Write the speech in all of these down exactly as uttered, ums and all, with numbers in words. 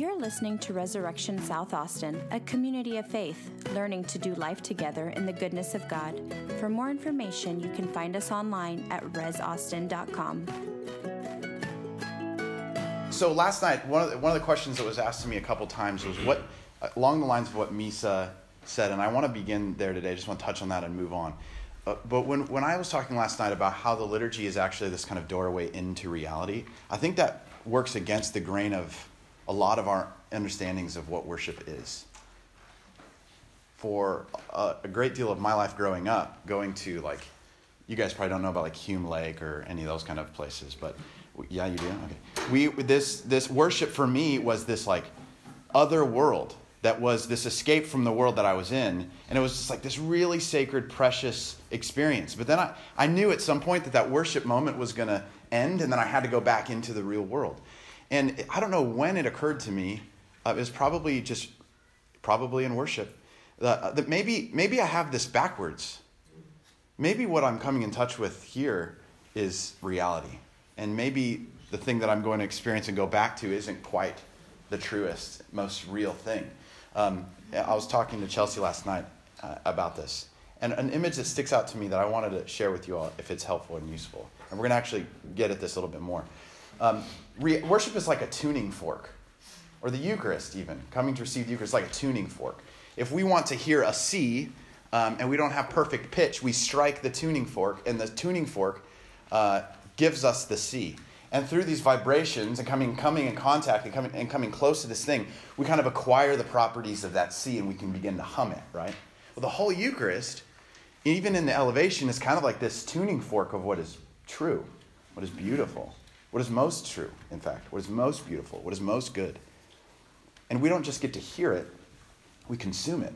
You're listening to Resurrection South Austin, a community of faith, learning to do life together in the goodness of God. For more information, you can find us online at res austin dot com. So last night, one of the, one of the questions that was asked to me a couple times was what, along the lines of what Misa said, and I want to begin there today. I just want to touch on that and move on. Uh, but when, when I was talking last night about how the liturgy is actually this kind of doorway into reality, I think that works against the grain of a lot of our understandings of what worship is. For a, a great deal of my life growing up, going to, like, you guys probably don't know about like Hume Lake or any of those kind of places, but yeah, you do? Okay. We, this, this worship for me was this like other world that was this escape from the world that I was in. And it was just like this really sacred, precious experience. But then I, I knew at some point that that worship moment was going to end, and then I had to go back into the real world. And I don't know when it occurred to me, uh, it was probably just, probably in worship, uh, that maybe maybe I have this backwards. Maybe what I'm coming in touch with here is reality. And maybe the thing that I'm going to experience and go back to isn't quite the truest, most real thing. Um, I was talking to Chelsea last night uh, about this, and an image that sticks out to me that I wanted to share with you all if it's helpful and useful. And we're going to actually get at this a little bit more. Um, re- worship is like a tuning fork, or the Eucharist even. Coming to receive the Eucharist is like a tuning fork. If we want to hear a C um, and we don't have perfect pitch, we strike the tuning fork, and the tuning fork uh, gives us the C. And through these vibrations and coming coming in contact and coming and coming close to this thing, we kind of acquire the properties of that C, and we can begin to hum it, right? Well, the whole Eucharist, even in the elevation, is kind of like this tuning fork of what is true, what is beautiful, what is most true, in fact, what is most beautiful, what is most good. And we don't just get to hear it, we consume it.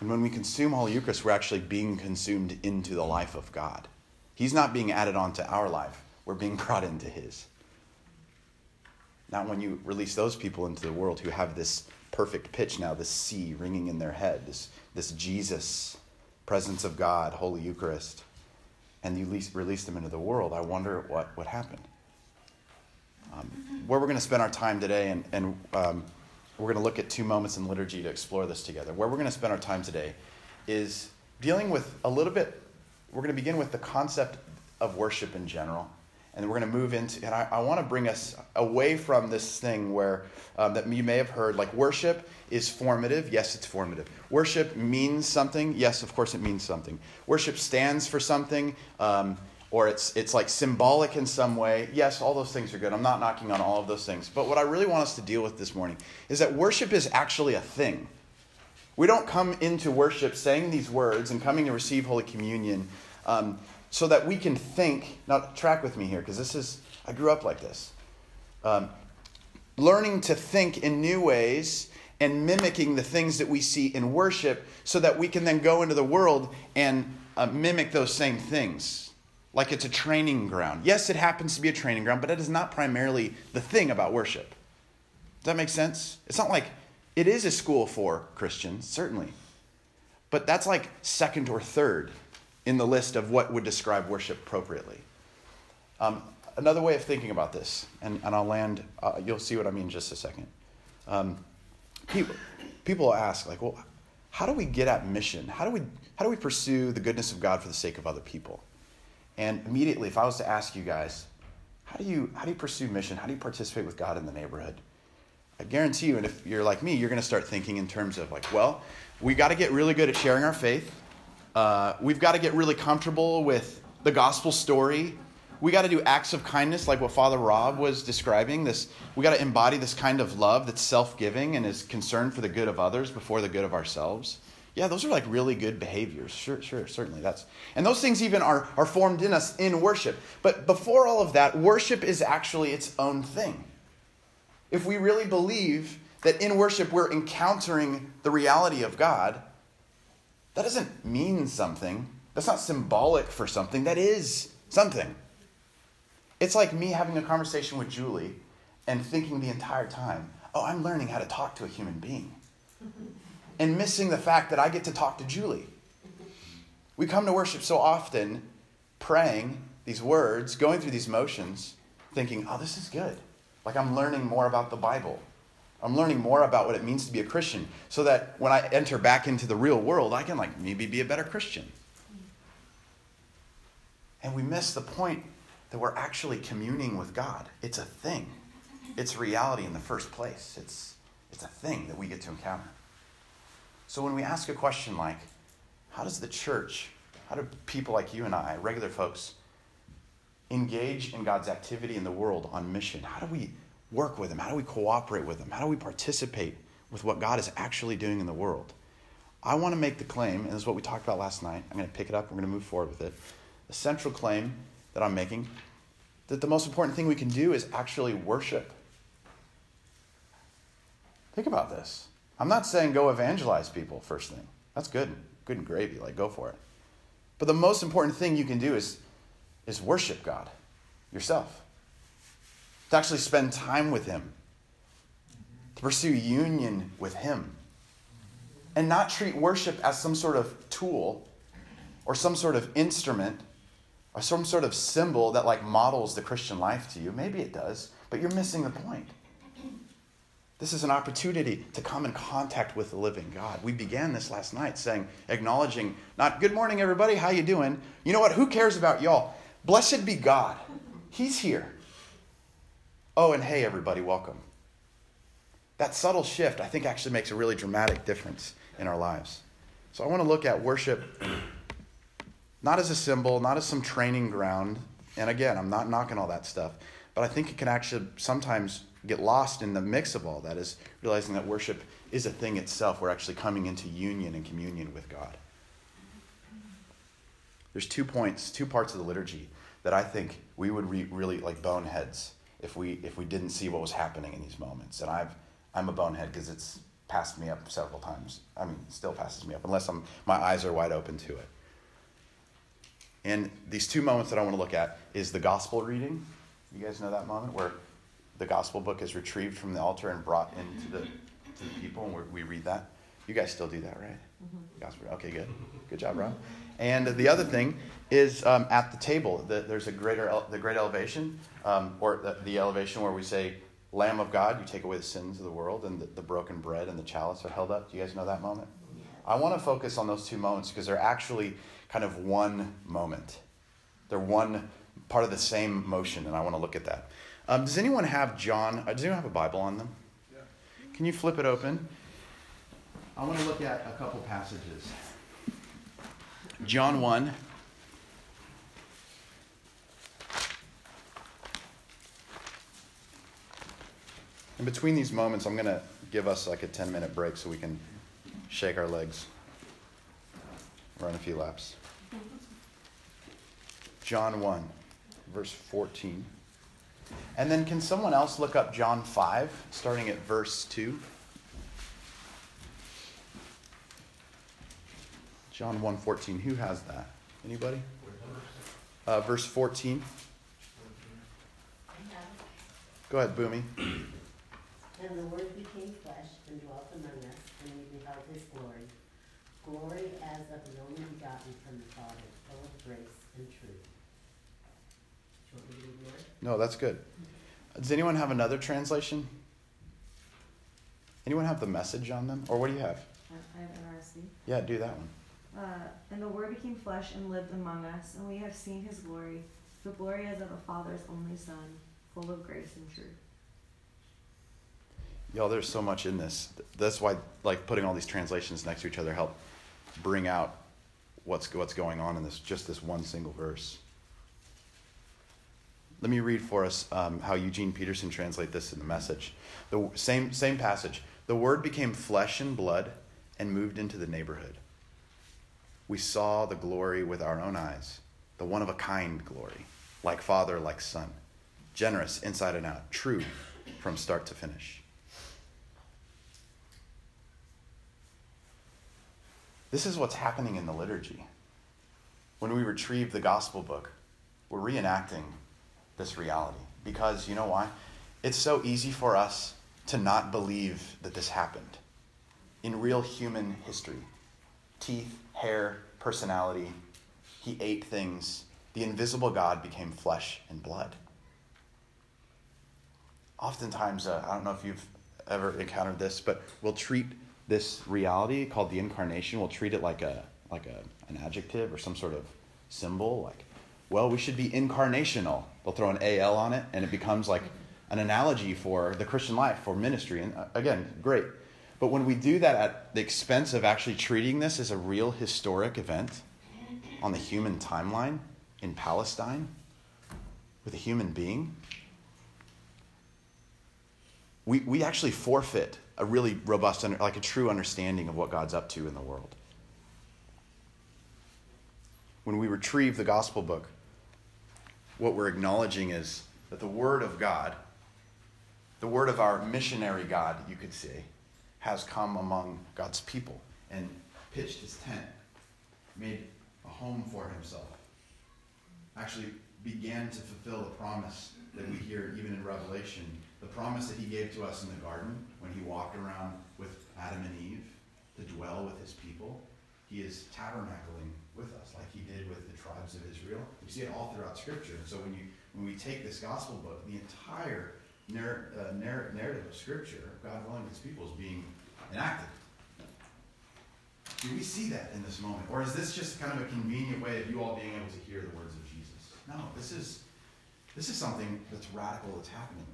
And when we consume Holy Eucharist, we're actually being consumed into the life of God. He's not being added on to our life. We're being brought into his. Not when you release those people into the world who have this perfect pitch now, this C ringing in their head, this, this Jesus, presence of God, Holy Eucharist, and you release, release them into the world, I wonder what would happen. Um, where we're going to spend our time today, and, and um, we're going to look at two moments in liturgy to explore this together. Where we're going to spend our time today is dealing with a little bit, we're going to begin with the concept of worship in general. And we're going to move into, and I, I want to bring us away from this thing where, um, that you may have heard, like worship is formative. Yes, it's formative. Worship means something. Yes, of course it means something. Worship stands for something, um, or it's it's like symbolic in some way. Yes, all those things are good. I'm not knocking on all of those things. But what I really want us to deal with this morning is that worship is actually a thing. We don't come into worship saying these words and coming to receive Holy Communion um so that we can think. Now, track with me here, because this is, I grew up like this. Um, learning to think in new ways and mimicking the things that we see in worship so that we can then go into the world and uh, mimic those same things. Like it's a training ground. Yes, it happens to be a training ground, but that is not primarily the thing about worship. Does that make sense? It's not like, it is a school for Christians, certainly. But that's like second or third in the list of what would describe worship appropriately. Um, another way of thinking about this, and, and I'll land, uh, you'll see what I mean in just a second. Um, people, people ask, like, well, how do we get at mission? How do we how do we pursue the goodness of God for the sake of other people? And immediately, if I was to ask you guys, how do you how do you pursue mission? How do you participate with God in the neighborhood? I guarantee you, and if you're like me, you're going to start thinking in terms of like, well, we got to get really good at sharing our faith. Uh, we've got to get really comfortable with the gospel story. We got to do acts of kindness, like what Father Rob was describing. This, we got to embody this kind of love that's self-giving and is concerned for the good of others before the good of ourselves. Yeah, those are like really good behaviors. Sure, sure, certainly. That's, and those things even are are formed in us in worship. But before all of that, worship is actually its own thing. If we really believe that in worship we're encountering the reality of God, that doesn't mean something. That's not symbolic for something. That is something. It's like me having a conversation with Julie and thinking the entire time, oh, I'm learning how to talk to a human being. And missing the fact that I get to talk to Julie. We come to worship so often praying these words, going through these motions, thinking, oh, this is good. Like, I'm learning more about the Bible. I'm learning more about what it means to be a Christian so that when I enter back into the real world, I can, like, maybe be a better Christian. And we miss the point that we're actually communing with God. It's a thing. It's reality in the first place. It's, it's a thing that we get to encounter. So when we ask a question like, how does the church, how do people like you and I, regular folks, engage in God's activity in the world on mission? How do we work with him? How do we cooperate with him? How do we participate with what God is actually doing in the world? I want to make the claim, and this is what we talked about last night. I'm going to pick it up. We're going to move forward with it. The central claim that I'm making, that the most important thing we can do is actually worship. Think about this. I'm not saying go evangelize people first thing. That's good. Good and gravy. Like, go for it. But the most important thing you can do is, is worship God yourself. To actually spend time with him. To pursue union with him. And not treat worship as some sort of tool or some sort of instrument or some sort of symbol that, like, models the Christian life to you. Maybe it does, but you're missing the point. This is an opportunity to come in contact with the living God. We began this last night saying, acknowledging, not good morning, everybody, how you doing? You know what? Who cares about y'all? Blessed be God. He's here. Oh, and hey, everybody, welcome. That subtle shift, I think, actually makes a really dramatic difference in our lives. So I want to look at worship not as a symbol, not as some training ground. And again, I'm not knocking all that stuff, but I think it can actually sometimes get lost in the mix of all that, is realizing that worship is a thing itself. We're actually coming into union and communion with God. There's two points, two parts of the liturgy that I think we would re- really like boneheads if we if we didn't see what was happening in these moments. And I've I'm a bonehead because it's passed me up several times. I mean, it still passes me up unless I'm my eyes are wide open to it. And these two moments that I want to look at is the gospel reading. You guys know that moment where the gospel book is retrieved from the altar and brought into the, to the people, and we read that. You guys still do that, right? Mm-hmm. Gospel. Okay, good. Good job, Rob. And the other thing is um, at the table. The, there's a greater, the great elevation, um, or the, the elevation where we say, Lamb of God, you take away the sins of the world, and the, the broken bread and the chalice are held up. Do you guys know that moment? Yeah. I want to focus on those two moments because they're actually kind of one moment. They're one part of the same motion, and I want to look at that. Um, does anyone have John? Does anyone have a Bible on them? Yeah. Can you flip it open? I want to look at a couple passages. John one. In between these moments, I'm going to give us like a ten-minute break so we can shake our legs, run a few laps. John one, verse fourteen. And then can someone else look up John five, starting at verse two? John one, fourteen. Who has that? Anybody? Uh, verse fourteen. Go ahead, Boomy. And the Word became flesh and dwelt among us, and we beheld his glory, glory as of the only begotten from the Father, full of grace and truth. No, that's good. Does anyone have another translation? Anyone have the Message on them? Or what do you have? I have N R S V. Yeah, do that one. Uh, and the Word became flesh and lived among us, and we have seen his glory, the glory as of the Father's only Son, full of grace and truth. Y'all, there's so much in this. That's why, like, putting all these translations next to each other help bring out what's what's going on in this just this one single verse. Let me read for us um, how Eugene Peterson translates this in the Message. The same same passage. The Word became flesh and blood and moved into the neighborhood. We saw the glory with our own eyes, the one-of-a-kind glory, like Father, like Son, generous inside and out, true from start to finish. This is what's happening in the liturgy. When we retrieve the gospel book, we're reenacting this reality, because you know why? It's so easy for us to not believe that this happened in real human history. Teeth, hair, personality. He ate things. The invisible God became flesh and blood. oftentimes, uh, I don't know if you've ever encountered this, but we'll treat this reality called the incarnation, we'll treat it like a like a, an adjective or some sort of symbol, like, well, we should be incarnational. They'll throw an A L on it, and it becomes like an analogy for the Christian life, for ministry. And again, great. But when we do that at the expense of actually treating this as a real historic event on the human timeline in Palestine with a human being, we we actually forfeit a really robust, like a true understanding of what God's up to in the world. When we retrieve the gospel book, what we're acknowledging is that the word of God, the word of our missionary God, you could say, has come among God's people and pitched his tent, made a home for himself, actually began to fulfill the promise that we hear even in Revelation, the promise that he gave to us in the garden when he walked around with Adam and Eve to dwell with his people. He is tabernacling with us like he did with the tribes of Israel. We see it all throughout Scripture. And so when you when we take this gospel book, the entire narr- uh, narr- narrative of Scripture, God dwelling with his people, is being enacted. Do we see that in this moment? Or is this just kind of a convenient way of you all being able to hear the words of Jesus? No, this is this is something that's radical that's happening.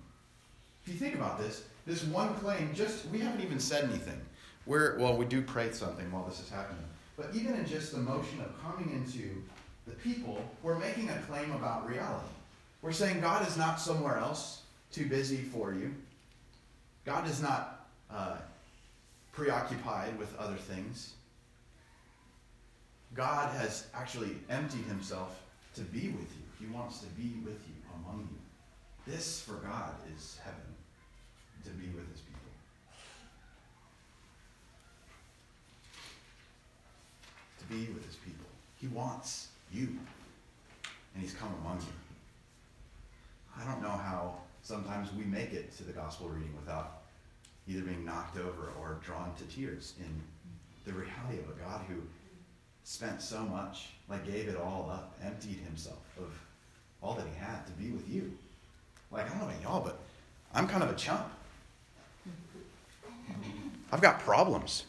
If you think about this, this one claim, just, we haven't even said anything. We're, well, we do pray something while this is happening. But even in just the motion of coming into the people, we're making a claim about reality. We're saying God is not somewhere else too busy for you. God is not uh, preoccupied with other things. God has actually emptied himself to be with you. He wants to be with you, among you. This, for God, is heaven, to be with his people. Be with his people. He wants you, and he's come among you. I don't know how sometimes we make it to the gospel reading without either being knocked over or drawn to tears in the reality of a God who spent so much, like gave it all up, emptied himself of all that he had to be with you. Like, I don't know about y'all, but I'm kind of a chump. I've got problems.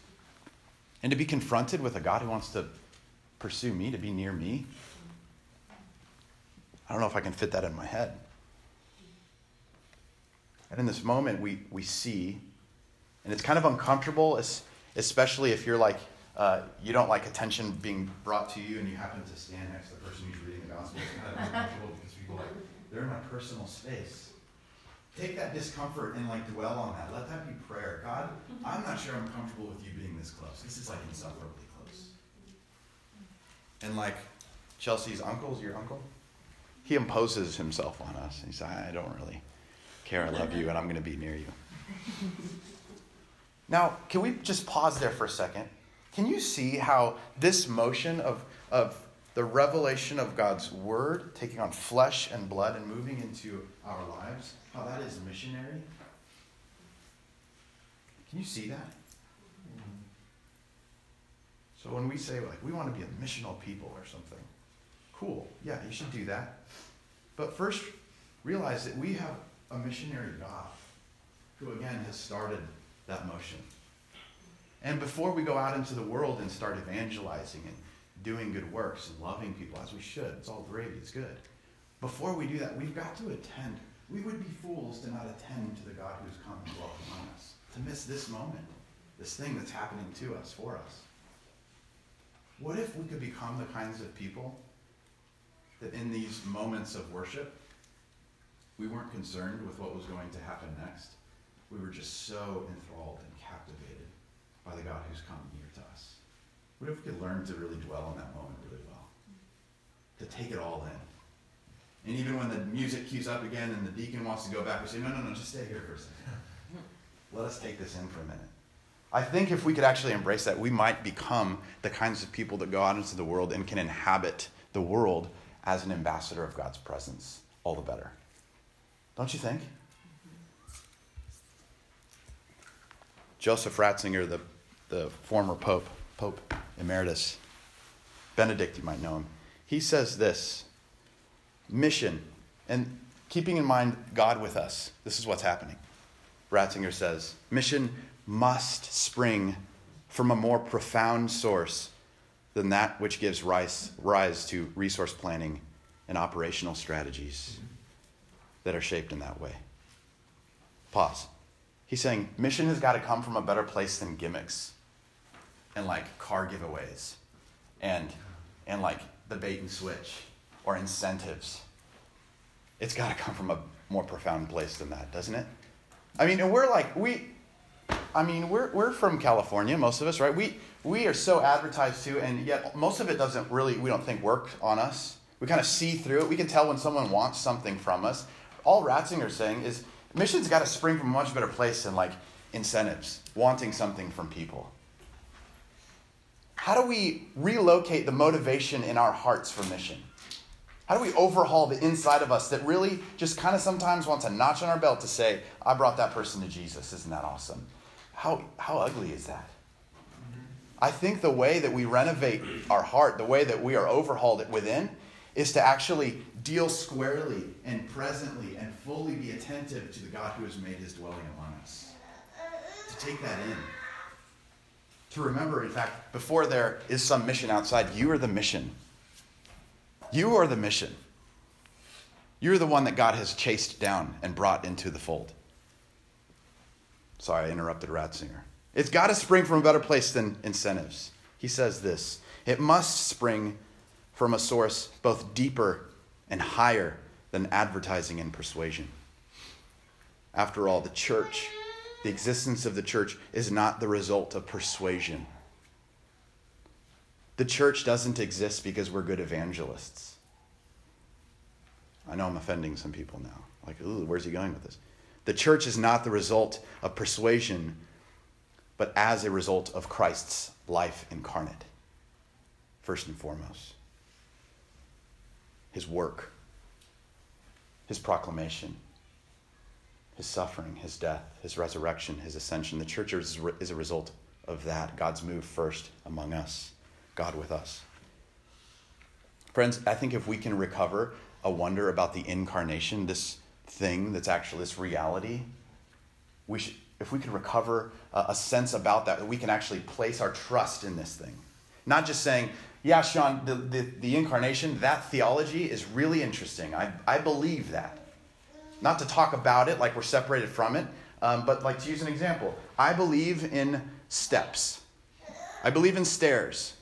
And to be confronted with a God who wants to pursue me, to be near me, I don't know if I can fit that in my head. And in this moment, we we see, and it's kind of uncomfortable, especially if you're like, uh, you don't like attention being brought to you and you happen to stand next to the person who's reading the gospel. It's kind of uncomfortable because people are like, they're in my personal space. Take that discomfort and like dwell on that. Let that be prayer. God, I'm not sure I'm comfortable with you being this close. This is like insufferably close. And like Chelsea's uncle's your uncle. He imposes himself on us. He says, I don't really care. I love you, and I'm going to be near you. Now, can we just pause there for a second? Can you see how this motion of of the revelation of God's word taking on flesh and blood and moving into our lives, how that is missionary? Can you see that? So when we say, like, we want to be a missional people or something, cool, yeah, you should do that. But first, realize that we have a missionary God who, again, has started that motion. And before we go out into the world and start evangelizing and doing good works and loving people as we should. It's all great. It's good. Before we do that, we've got to attend. We would be fools to not attend to the God who's come and dwelt among us, to miss this moment, this thing that's happening to us, for us. What if we could become the kinds of people that in these moments of worship, we weren't concerned with what was going to happen next. We were just so enthralled and captivated by the God who's come near to us. What if we could learn to really dwell on that moment really well? To take it all in. And even when the music cues up again and the deacon wants to go back, we say, no, no, no, just stay here for a second. Let us take this in for a minute. I think if we could actually embrace that, we might become the kinds of people that go out into the world and can inhabit the world as an ambassador of God's presence all the better. Don't you think? Joseph Ratzinger, the, the former Pope, Pope Emeritus Benedict, you might know him. He says this, mission, and keeping in mind God with us, this is what's happening. Ratzinger says, mission must spring from a more profound source than that which gives rise, rise to resource planning and operational strategies that are shaped in that way. Pause. He's saying mission has got to come from a better place than gimmicks and like car giveaways and and like the bait and switch or incentives. It's got to come from a more profound place than that, doesn't it? I mean, and we're like, we, I mean, we're we're from California, most of us, right? We we are so advertised to, and yet most of it doesn't really, we don't think, work on us. We kind of see through it. We can tell when someone wants something from us. All Ratzinger's saying is mission's got to spring from a much better place than like incentives, wanting something from people. How do we relocate the motivation in our hearts for mission? How do we overhaul the inside of us that really just kind of sometimes wants a notch on our belt to say, I brought that person to Jesus. Isn't that awesome? How how ugly is that? I think the way that we renovate our heart, the way that we are overhauled within, is to actually deal squarely and presently and fully be attentive to the God who has made his dwelling among us. To take that in. To remember, in fact, before there is some mission outside, you are the mission. You are the mission. You're the one that God has chased down and brought into the fold. Sorry, I interrupted Ratzinger. It's got to spring from a better place than incentives. He says this, it must spring from a source both deeper and higher than advertising and persuasion. After all, the church, the existence of the church is not the result of persuasion. The church doesn't exist because we're good evangelists. I know I'm offending some people now. Like, ooh, where's he going with this? The church is not the result of persuasion, but as a result of Christ's life incarnate, first and foremost. His work, his proclamation, his suffering, his death, his resurrection, his ascension. The church is, is a result of that. God's move first among us. God with us. Friends, I think if we can recover a wonder about the incarnation, this thing that's actually this reality, we should, if we can recover a, a sense about that, that we can actually place our trust in this thing. Not just saying, yeah, Sean, the, the, the incarnation, that theology is really interesting. I, I believe that. Not to talk about it like we're separated from it, um, but like to use an example. I believe in steps. I believe in stairs.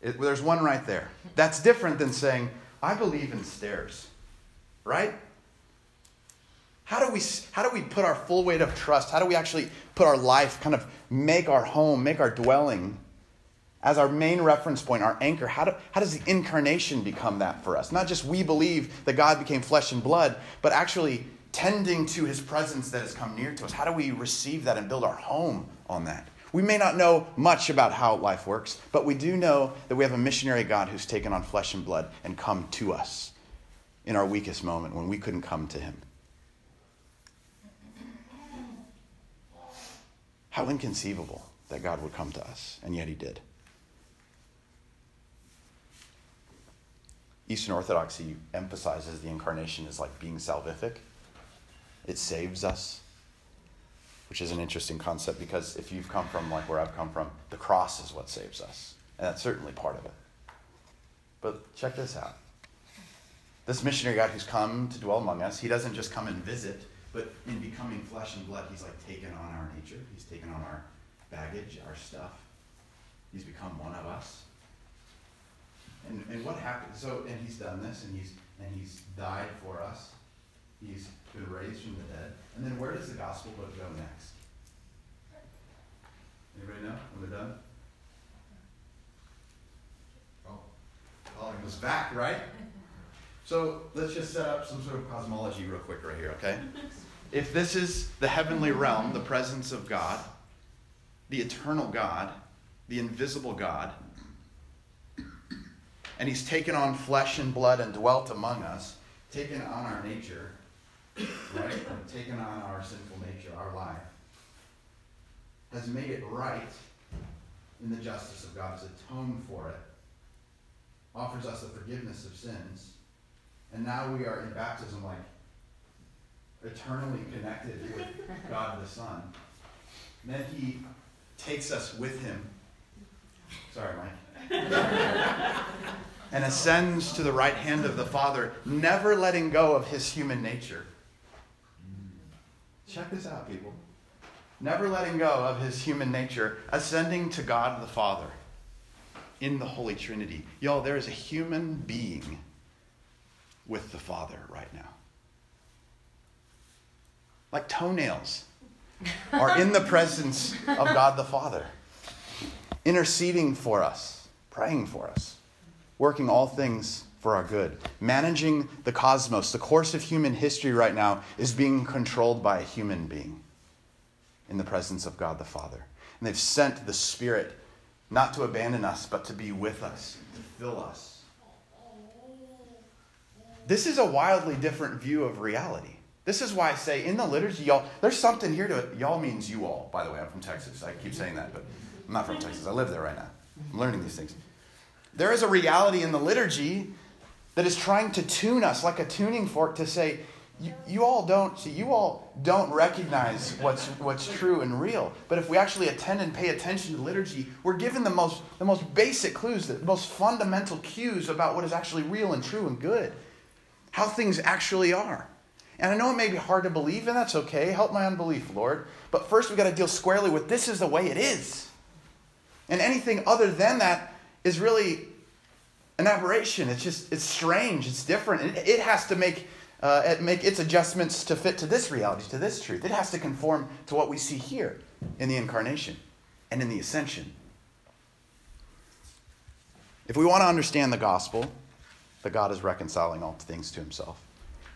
It, there's one right there. That's different than saying, I believe in stairs, right? How do we how do we put our full weight of trust? How do we actually put our life, kind of make our home, make our dwelling as our main reference point, our anchor? How do, how does the incarnation become that for us? Not just we believe that God became flesh and blood, but actually tending to his presence that has come near to us. How do we receive that and build our home on that? We may not know much about how life works, but we do know that we have a missionary God who's taken on flesh and blood and come to us in our weakest moment when we couldn't come to him. How inconceivable that God would come to us, and yet he did. Eastern Orthodoxy emphasizes the incarnation as like being salvific. It saves us. Which is an interesting concept because if you've come from like where I've come from, the cross is what saves us. And that's certainly part of it. But check this out. This missionary God who's come to dwell among us, he doesn't just come and visit, but in becoming flesh and blood, he's like taken on our nature. He's taken on our baggage, our stuff. He's become one of us. And and what happened? So, and he's done this, and he's and he's died for us. He's been raised from the dead. And then where does the gospel book go next? Anybody know when we're done? Oh, oh, it goes back, right? So let's just set up some sort of cosmology real quick right here, okay? If this is the heavenly realm, the presence of God, the eternal God, the invisible God, and he's taken on flesh and blood and dwelt among us, taken on our nature, right, taken on our sinful nature, our life, has made it right in the justice of God, has atoned for it, offers us the forgiveness of sins, and now we are in baptism like eternally connected with God the Son. And then he takes us with him. Sorry, Mike. And ascends to the right hand of the Father, never letting go of his human nature. Check this out, people. Never letting go of his human nature, ascending to God the Father in the Holy Trinity. Y'all, there is a human being with the Father right now. Like toenails are in the presence of God the Father, interceding for us, praying for us, working all things for our good. Managing the cosmos, the course of human history right now, is being controlled by a human being in the presence of God the Father. And they've sent the Spirit not to abandon us, but to be with us, to fill us. This is a wildly different view of reality. This is why I say in the liturgy, y'all, there's something here to it. Y'all means you all, by the way. I'm from Texas. I keep saying that, but I'm not from Texas. I live there right now. I'm learning these things. There is a reality in the liturgy that is trying to tune us like a tuning fork to say, you, you all don't see, you all don't recognize what's what's true and real. But if we actually attend and pay attention to liturgy, we're given the most the most basic clues, the most fundamental cues about what is actually real and true and good, how things actually are. And I know it may be hard to believe, and that's okay. Help my unbelief, Lord. But first we've got to deal squarely with this is the way it is. And anything other than that is really an aberration. It's just, it's strange. It's different. It, it has to make uh, it make its adjustments to fit to this reality, to this truth. It has to conform to what we see here in the incarnation and in the ascension. If we want to understand the gospel, that God is reconciling all things to himself,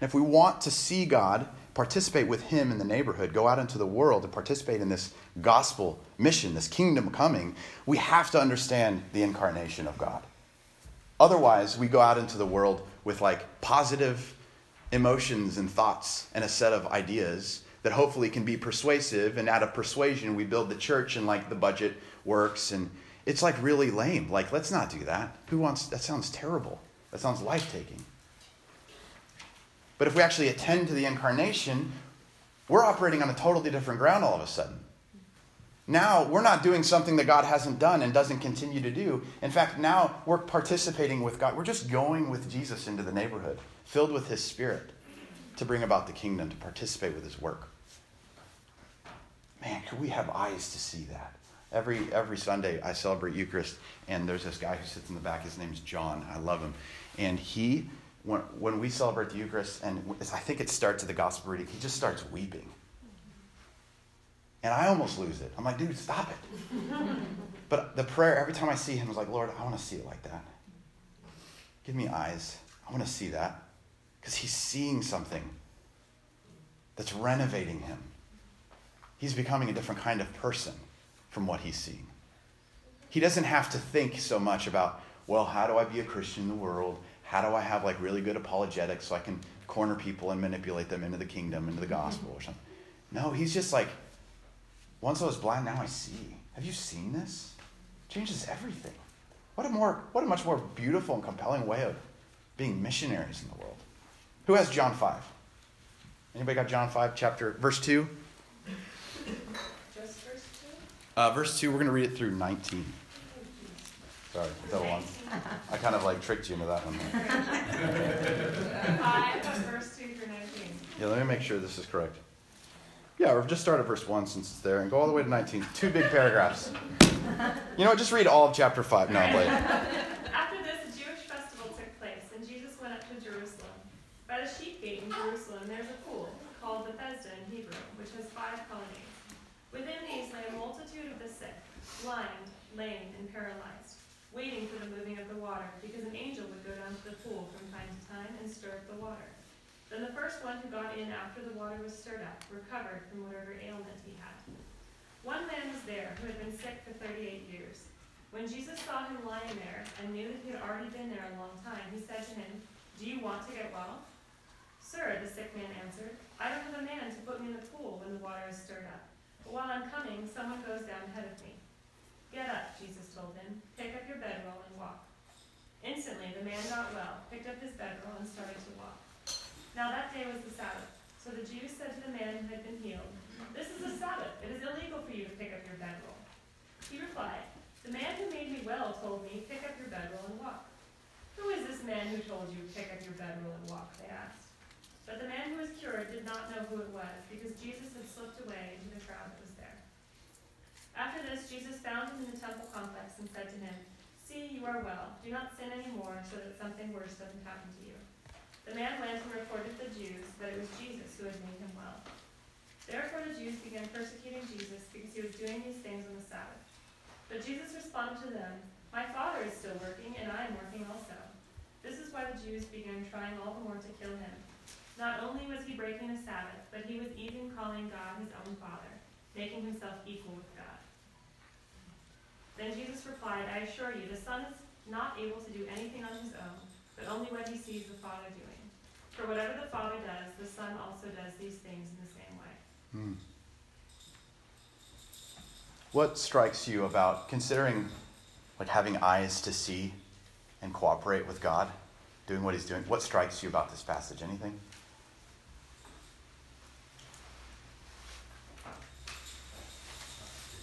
and if we want to see God, participate with him in the neighborhood, go out into the world and participate in this gospel mission, this kingdom coming, we have to understand the incarnation of God. Otherwise, we go out into the world with like positive emotions and thoughts and a set of ideas that hopefully can be persuasive, and out of persuasion, we build the church and like the budget works, and it's like really lame. Like, let's not do that. Who wants, that sounds terrible. That sounds life-taking. But if we actually attend to the incarnation, we're operating on a totally different ground all of a sudden. Now we're not doing something that God hasn't done and doesn't continue to do. In fact, now we're participating with God. We're just going with Jesus into the neighborhood, filled with his Spirit, to bring about the kingdom, to participate with his work. Man, could we have eyes to see that? Every every Sunday I celebrate Eucharist, and there's this guy who sits in the back. His name's John. I love him. And he... When, when we celebrate the Eucharist, and I think it starts at the Gospel reading, he just starts weeping. And I almost lose it. I'm like, dude, stop it. But the prayer, every time I see him, I was like, Lord, I want to see it like that. Give me eyes. I want to see that. Because he's seeing something that's renovating him. He's becoming a different kind of person from what he's seeing. He doesn't have to think so much about, well, how do I be a Christian in the world? How do I have like really good apologetics so I can corner people and manipulate them into the kingdom, into the gospel or something? No, he's just like, once I was blind, now I see. Have you seen this? It changes everything. What a more, what a much more beautiful and compelling way of being missionaries in the world. Who has John five? Anybody got John five, chapter, verse two? Just verse two? Uh, verse two, we're going to read it through nineteen. Sorry, that one. I kind of like tricked you into that one. Five of verse two through nineteen. Yeah, let me make sure this is correct. Yeah, we'll just start at verse one since it's there and go all the way to nineteen. Two big paragraphs. You know what, just read all of chapter five. No, play it. After this, a Jewish festival took place, and Jesus went up to Jerusalem. By the sheep gate in Jerusalem, there's a pool called Bethesda in Hebrew, which has five colonnades. Within these lay a multitude of the sick, blind, lame, and paralyzed, waiting for the moving of the water, because an angel would go down to the pool from time to time and stir up the water. Then the first one who got in after the water was stirred up recovered from whatever ailment he had. One man was there who had been sick for thirty-eight years. When Jesus saw him lying there and knew that he had already been there a long time, he said to him, "Do you want to get well?" "Sir," the sick man answered, "I don't have a man to put me in the pool when the water is stirred up. But while I'm coming, someone goes down ahead of me." "Get up," Jesus told him. "Pick up your bedroll and walk." Instantly, the man got well, picked up his bedroll, and started to walk. Now that day was the Sabbath, so So the Jews said to the man who had been healed, "This is a Sabbath. It is illegal for you to pick up your bedroll." He replied, "The man who made me well told me, 'Pick up your bedroll and walk.'" "Who is this man who told you, 'Pick up your bedroll and walk'?" they asked. But the man who was cured did not know who it was, because Jesus had slipped away into the crowd that was there. After this, Jesus found him in the temple complex and said to him, "See, you are well. Do not sin anymore, so that something worse doesn't happen to you." The man went and reported to the Jews that it was Jesus who had made him well. Therefore the Jews began persecuting Jesus because he was doing these things on the Sabbath. But Jesus responded to them, "My Father is still working, and I am working also." This is why the Jews began trying all the more to kill him. Not only was he breaking the Sabbath, but he was even calling God his own Father, making himself equal with God. Then Jesus replied, "I assure you, the Son is not able to do anything on his own, but only what he sees the Father doing. For whatever the Father does, the Son also does these things in the same way." Hmm. What strikes you about considering like having eyes to see and cooperate with God, doing what he's doing? What strikes you about this passage? Anything?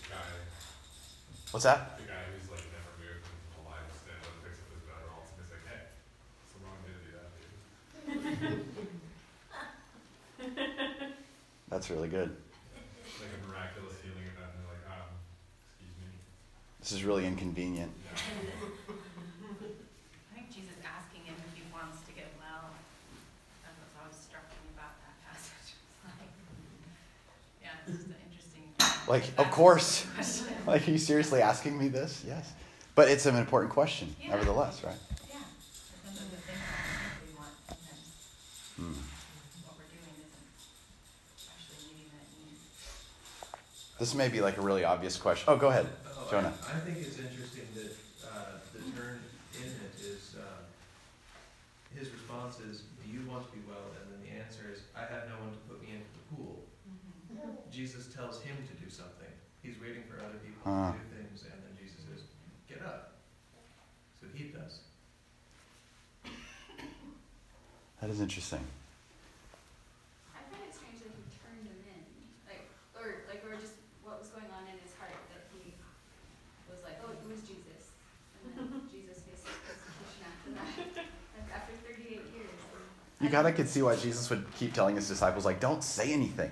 The guy. What's that? The guy who's like never moved and alive and stand and picks up his bedroll and he's like, "Hey, it's the wrong day to do that, dude." That's really good. It's like a miraculous healing event. They're like, um, excuse me. This is really inconvenient. Yeah. I think Jesus asking him if he wants to get well. That was always struck me about that passage. It's like, yeah, it's just an interesting. Like, of course. Like, are you seriously asking me this? Yes. But it's an important question, yeah. Nevertheless, right? Yeah. Some of the things that we want sometimes. Hmm. What we're doing isn't actually meeting that need. This may be like a really obvious question. Oh, go ahead, oh, Jonah. I, I think it's interesting that uh, the turn in it is, uh, his response is, "Do you want to be well?" And then the answer is, "I have no one to put me into the pool." Mm-hmm. Jesus tells him to do something. He's waiting for other people uh. to do things, and then Jesus says, "Get up." So he does. That is interesting. I find it strange that he turned him in, like, or like, or just what was going on in his heart that he was like, "Oh, it was Jesus," and then Jesus faces persecution after that. Like after thirty-eight years. You kind of could see why Jesus would keep telling his disciples, like, "Don't say anything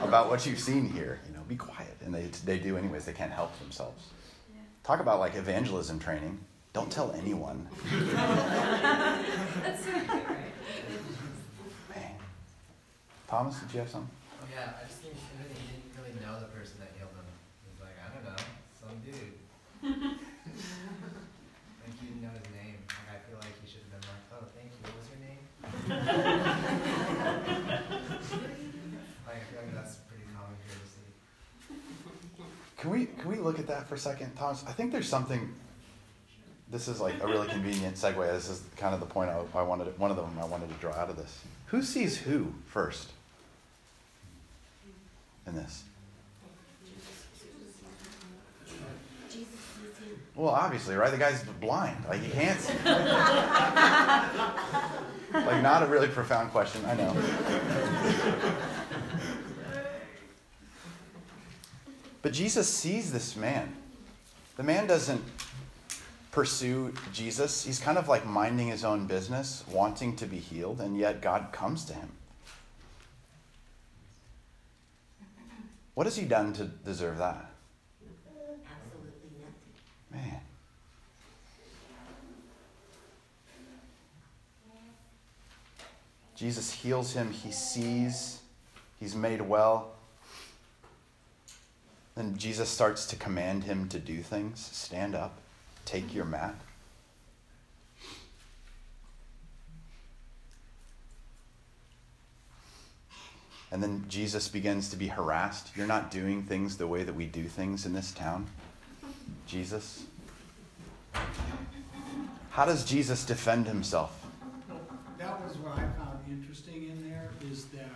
about what you've seen here. You know, be quiet." And they they do anyways. They can't help themselves. Yeah. Talk about like evangelism training. Don't tell anyone. That's so good, right? Man. Thomas, did you have something? Yeah, I just think he didn't really know the person that healed him. He was like, "I don't know, some dude." Like, he didn't know his name. Like, I feel like he should have been like, "Oh, thank you. What was your name?" Like, I feel like that's pretty common here to see. Can we can we look at that for a second, Thomas? I think there's something. This is like a really convenient segue. This is kind of the point I, I wanted. To, one of them I wanted to draw out of this. Who sees who first in this? Well, obviously, right? The guy's blind. Like, he can't see. Like, not a really profound question, I know. But Jesus sees this man. The man doesn't pursue Jesus. He's kind of like minding his own business, wanting to be healed, and yet God comes to him. What has he done to deserve that? Man. Jesus heals him. He sees. He's made well. Then Jesus starts to command him to do things. Stand up. Take your mat. And then Jesus begins to be harassed. "You're not doing things the way that we do things in this town, Jesus." How does Jesus defend himself? That was what I found interesting in there, is that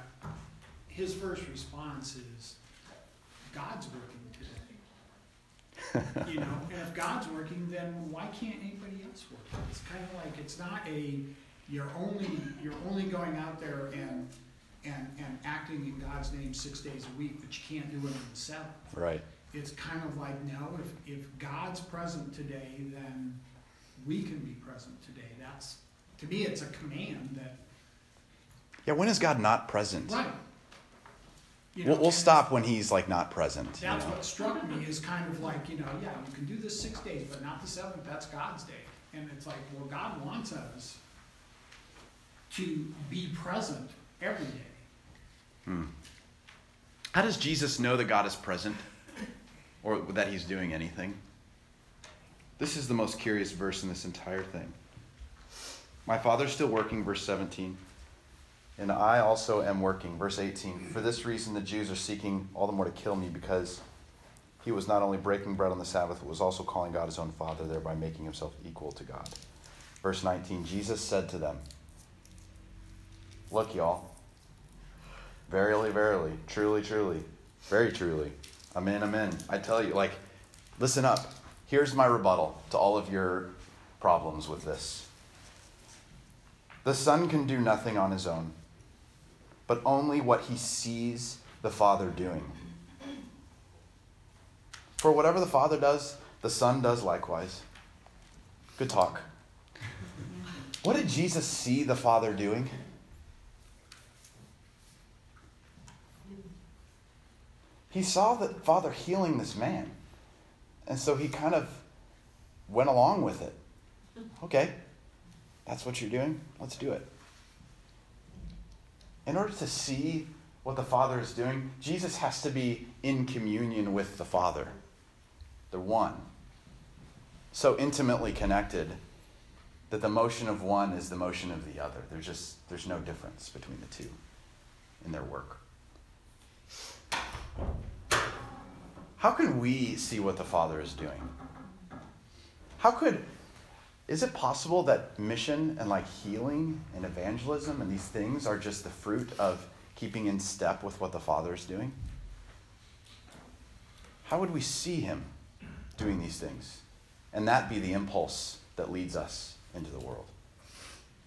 his first response is, "God's working today." You know, and if God's working, then why can't anybody else work? It's kind of like, it's not a, you're only, you're only going out there and and, and acting in God's name six days a week, but you can't do it on the seventh. Right. It's kind of like, no, if, if God's present today, then we can be present today. That's, to me, it's a command that... Yeah, when is God not present? Right. You know, we'll, we'll stop when he's, like, not present. That's you know? What struck me is kind of like, you know, yeah, we can do this six days, but not the seventh. That's God's day. And it's like, well, God wants us to be present every day. Hmm. How does Jesus know that God is present or that he's doing anything? This is the most curious verse in this entire thing. My Father's still working, verse seventeen. And I also am working, verse eighteen. For this reason, the Jews are seeking all the more to kill me, because he was not only breaking bread on the Sabbath, but was also calling God his own Father, thereby making himself equal to God. Verse nineteen, Jesus said to them, look, y'all, verily, verily, truly, truly, very truly, amen, amen. I tell you, like, listen up. Here's my rebuttal to all of your problems with this. The Son can do nothing on his own, but only what he sees the Father doing. For whatever the Father does, the Son does likewise. Good talk. What did Jesus see the Father doing? He saw the Father healing this man, and so he kind of went along with it. Okay. That's what you're doing? Let's do it. In order to see what the Father is doing, Jesus has to be in communion with the Father. They're one. So intimately connected that the motion of one is the motion of the other. There's just there's no difference between the two in their work. How can we see what the Father is doing? How could... Is it possible that mission and like healing and evangelism and these things are just the fruit of keeping in step with what the Father is doing? How would we see him doing these things? And that be the impulse that leads us into the world?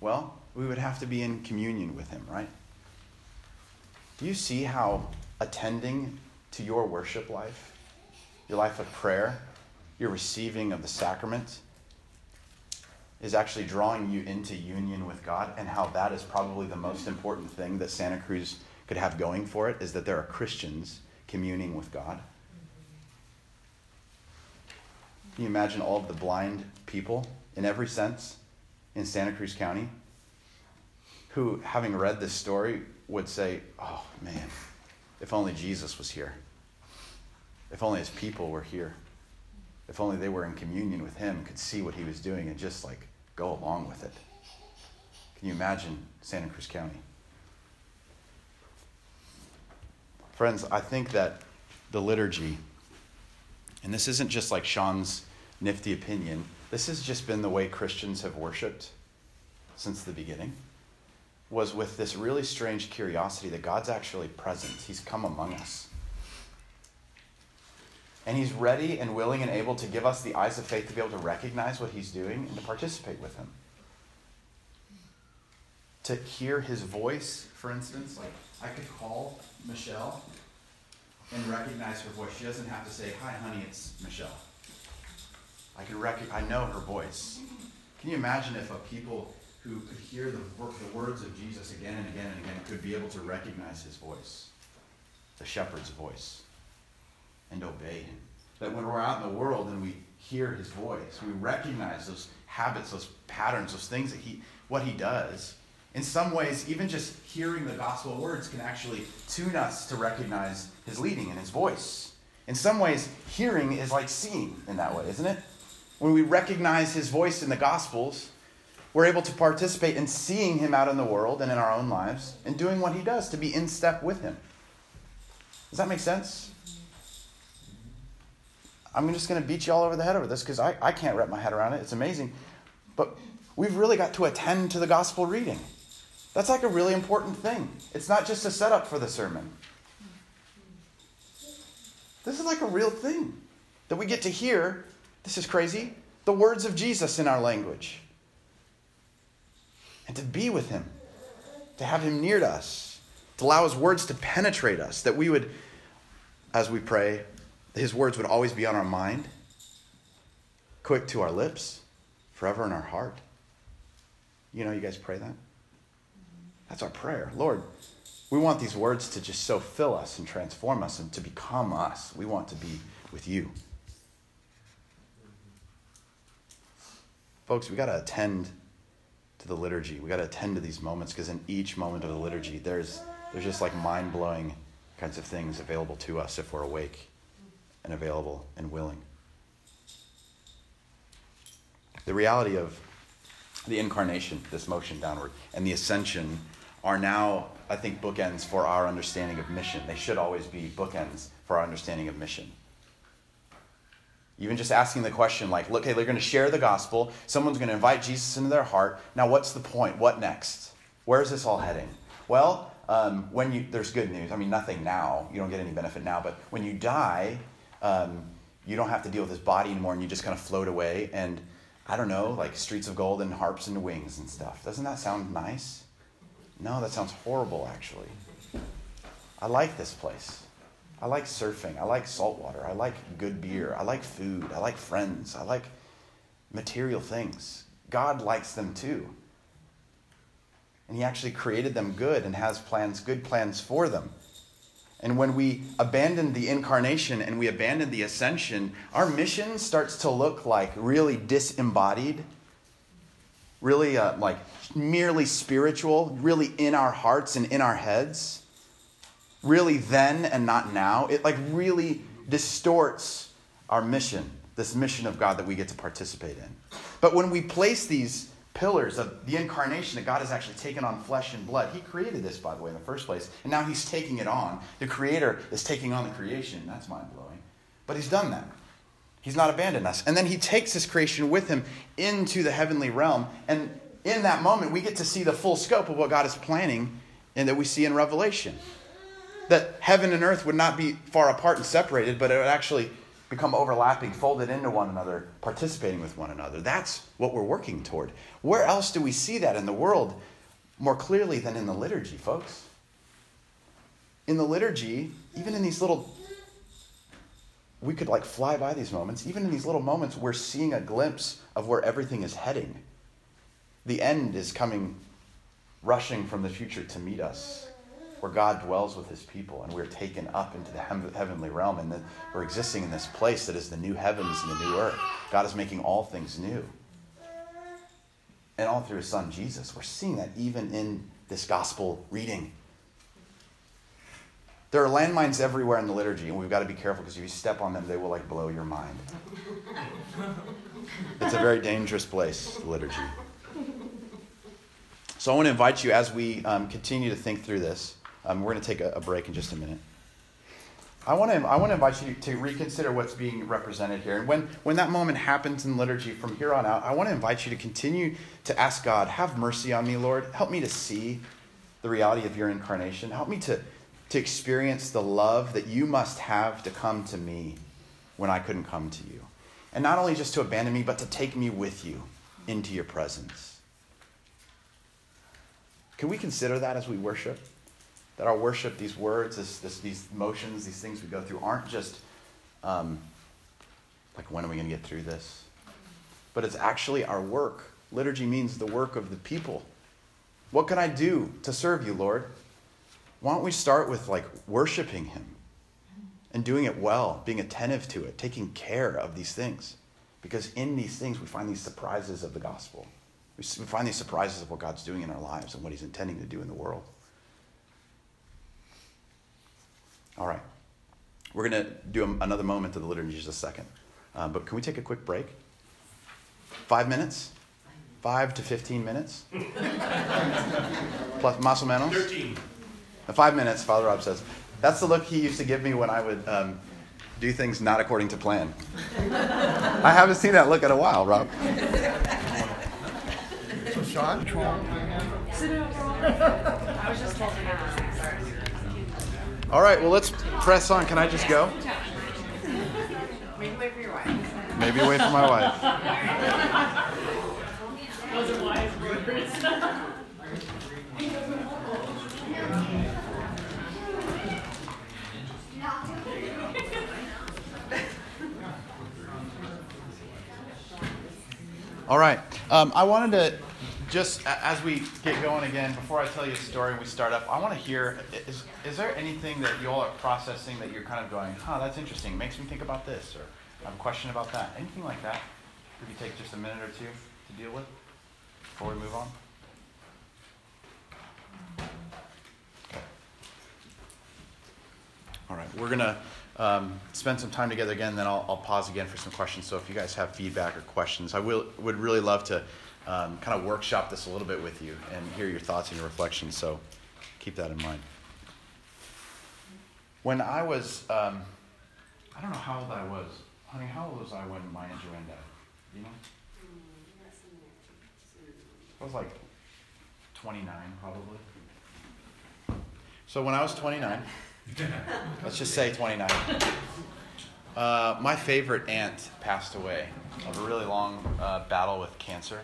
Well, we would have to be in communion with him, right? Do you see how attending to your worship life, your life of prayer, your receiving of the sacrament, is actually drawing you into union with God, and how that is probably the most important thing that Santa Cruz could have going for it, is that there are Christians communing with God. Can you imagine all of the blind people, in every sense, in Santa Cruz County, who, having read this story, would say, oh man, if only Jesus was here. If only his people were here. If only they were in communion with him, could see what he was doing and just like go along with it. Can you imagine Santa Cruz County? Friends, I think that the liturgy, and this isn't just like Sean's nifty opinion, this has just been the way Christians have worshiped since the beginning, was with this really strange curiosity that God's actually present. He's come among us. And he's ready and willing and able to give us the eyes of faith to be able to recognize what he's doing and to participate with him. To hear his voice, for instance, like I could call Michelle and recognize her voice. She doesn't have to say, hi, honey, it's Michelle. I could rec- I know her voice. Can you imagine if a people who could hear the, the words of Jesus again and again and again could be able to recognize his voice, the shepherd's voice, and obey him? That when we're out in the world and we hear his voice, we recognize those habits, those patterns, those things that he, what he does. In some ways, even just hearing the gospel words can actually tune us to recognize his leading and his voice. In some ways, hearing is like seeing in that way, isn't it? When we recognize his voice in the gospels, we're able to participate in seeing him out in the world and in our own lives and doing what he does to be in step with him. Does that make sense? I'm just going to beat you all over the head over this because I, I can't wrap my head around it. It's amazing. But we've really got to attend to the gospel reading. That's like a really important thing. It's not just a setup for the sermon. This is like a real thing that we get to hear. This is crazy. The words of Jesus in our language. And to be with him. To have him near to us. to allow his words to penetrate us, that we would, as we pray, his words would always be on our mind, quick to our lips, forever in our heart. You know, you guys pray that? That's our prayer. Lord, we want these words to just so fill us and transform us and to become us. We want to be with you. Folks, we got to attend to the liturgy. We got to attend to these moments, because in each moment of the liturgy, there's there's just like mind-blowing kinds of things available to us if we're awake and available and willing. The reality of the incarnation, this motion downward, and the ascension are now, I think, bookends for our understanding of mission. They should always be bookends for our understanding of mission. Even just asking the question, like, look, hey, they're going to share the gospel. Someone's going to invite Jesus into their heart. Now, what's the point? What next? Where is this all heading? Well, um, when you there's good news. I mean, nothing now. You don't get any benefit now. But when you die, um, you don't have to deal with this body anymore, and you just kind of float away. And I don't know, like streets of gold and harps and wings and stuff. Doesn't that sound nice? No, that sounds horrible, actually. I like this place. I like surfing. I like salt water. I like good beer. I like food. I like friends. I like material things. God likes them too. And he actually created them good and has plans, good plans for them. And when we abandon the incarnation and we abandon the ascension, our mission starts to look like really disembodied, really uh, like merely spiritual, really in our hearts and in our heads, really then and not now. It like really distorts our mission, this mission of God that we get to participate in. But when we place these pillars of the incarnation, that God has actually taken on flesh and blood. He created this, by the way, in the first place, and now he's taking it on. The creator is taking on the creation. That's mind-blowing. But he's done that. He's not abandoned us. And then he takes his creation with him into the heavenly realm, and in that moment, we get to see the full scope of what God is planning and that we see in Revelation. That heaven and earth would not be far apart and separated, but it would actually become overlapping, folded into one another, participating with one another. That's what we're working toward. Where else do we see that in the world more clearly than in the liturgy, folks? In the liturgy, even in these little, we could like fly by these moments, even in these little moments, we're seeing a glimpse of where everything is heading. The end is coming, rushing from the future to meet us, where God dwells with his people, and we're taken up into the heavenly realm, and we're existing in this place that is the new heavens and the new earth. God is making all things new. And all through his son, Jesus. We're seeing that even in this gospel reading. There are landmines everywhere in the liturgy, and we've got to be careful, because if you step on them, they will like blow your mind. It's a very dangerous place, the liturgy. So I want to invite you, as we um, continue to think through this, Um, we're going to take a, a break in just a minute. I want to I want to invite you to reconsider what's being represented here. And when, when that moment happens in liturgy from here on out, I want to invite you to continue to ask God, have mercy on me, Lord. Help me to see the reality of your incarnation. Help me to, to experience the love that you must have to come to me when I couldn't come to you. And not only just to abandon me, but to take me with you into your presence. Can we consider that as we worship? That our worship, these words, this, this, these motions, these things we go through aren't just um, like, when are we going to get through this? But it's actually our work. Liturgy means the work of the people. What can I do to serve you, Lord? Why don't we start with like worshiping him and doing it well, being attentive to it, taking care of these things. Because in these things, we find these surprises of the gospel. We find these surprises of what God's doing in our lives and what he's intending to do in the world. All right, we're going to do a, another moment of the liturgy in just a second. Um, but can we take a quick break? Five minutes? Five to fifteen minutes? Plus, más o menos? Thirteen. Five minutes, Father Rob says. That's the look he used to give me when I would um, do things not according to plan. I haven't seen that look in a while, Rob. So, Sean? I was just holding out. All right, well, let's press on. Can I just go? Maybe wait for your wife. Maybe wait for my wife. Those are wise words. All right. Um, I wanted to just, as we get going again, before I tell you a story and we start up, I want to hear, is, is there anything that you all are processing that you're kind of going, huh, that's interesting, makes me think about this, or I have a question about that? Anything like that? Could you take just a minute or two to deal with before we move on? Okay. All right. We're going to Um, spend some time together again, then I'll, I'll pause again for some questions. So if you guys have feedback or questions, I will, would really love to um, kind of workshop this a little bit with you and hear your thoughts and your reflections. So keep that in mind. When I was, um, I don't know how old I was. Honey, how old was I when my and Joanne died? You know? I was like twenty-nine probably. So when I was twenty-nine... Let's just say twenty-nine. Uh, my favorite aunt passed away of a really long uh, battle with cancer.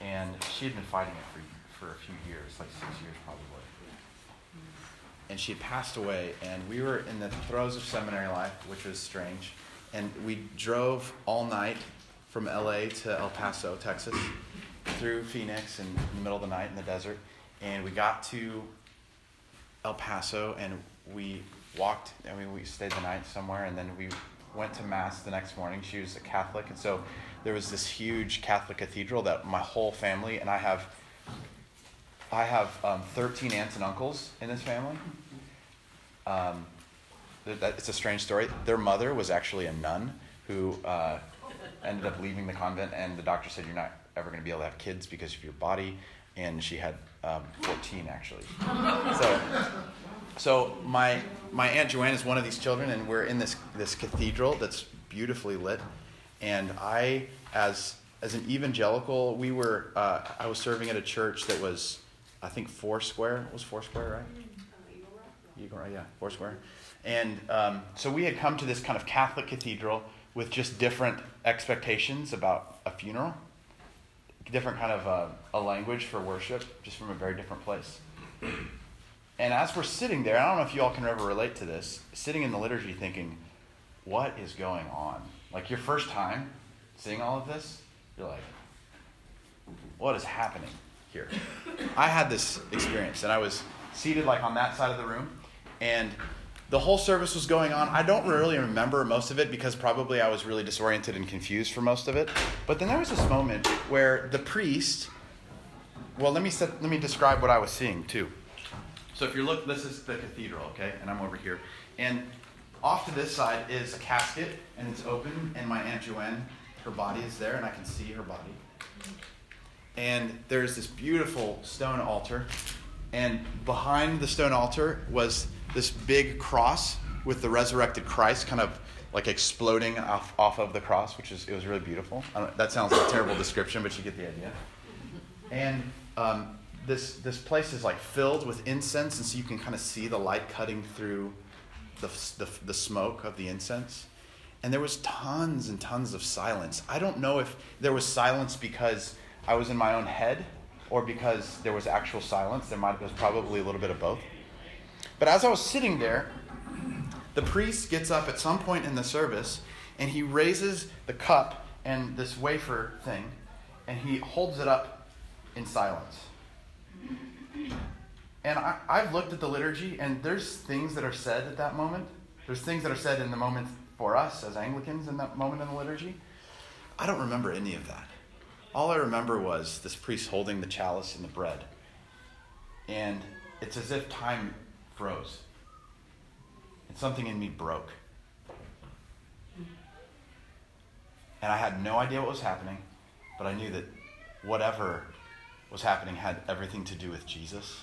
And she had been fighting it for, for a few years, like six years probably. And she had passed away, and we were in the throes of seminary life, which was strange. And we drove all night from L A to El Paso, Texas, through Phoenix in the middle of the night in the desert. And we got to El Paso, and we walked, I mean, we stayed the night somewhere, and then we went to Mass the next morning. She was a Catholic, and so there was this huge Catholic cathedral that my whole family, and I have I have um, thirteen aunts and uncles in this family. Um, that, that, it's a strange story. Their mother was actually a nun who uh, ended up leaving the convent, and the doctor said, you're not ever going to be able to have kids because of your body, and she had Um, fourteen actually. So, so my my Aunt Joanne is one of these children, and we're in this this cathedral that's beautifully lit. And I, as as an evangelical, we were uh, I was serving at a church that was, I think Foursquare was Foursquare, right? Eagle Rock, yeah, Foursquare. And um, so we had come to this kind of Catholic cathedral with just different expectations about a funeral. Different kind of a, a language for worship, just from a very different place. And as we're sitting there, I don't know if you all can ever relate to this, sitting in the liturgy thinking, what is going on? Like your first time seeing all of this, you're like, what is happening here? I had this experience, and I was seated like on that side of the room, and the whole service was going on. I don't really remember most of it because probably I was really disoriented and confused for most of it. But then there was this moment where the priest, well, let me set, let me describe what I was seeing too. So if you look, this is the cathedral, okay? And I'm over here. And off to this side is a casket, and it's open, and my Aunt Joanne, her body is there, and I can see her body. And there's this beautiful stone altar, and behind the stone altar was this big cross with the resurrected Christ kind of like exploding off, off of the cross, which is, it was really beautiful. I don't, that sounds like a terrible description, but you get the idea. And um, this this place is like filled with incense, and so you can kind of see the light cutting through the, the the smoke of the incense. And there was tons and tons of silence. I don't know if there was silence because I was in my own head or because there was actual silence. There might was probably a little bit of both. But as I was sitting there, the priest gets up at some point in the service, and he raises the cup and this wafer thing, and he holds it up in silence. And I, I've looked at the liturgy, and there's things that are said at that moment. There's things that are said in the moment for us as Anglicans in that moment in the liturgy. I don't remember any of that. All I remember was this priest holding the chalice and the bread. And it's as if time froze, and something in me broke, and I had no idea what was happening, but I knew that whatever was happening had everything to do with Jesus,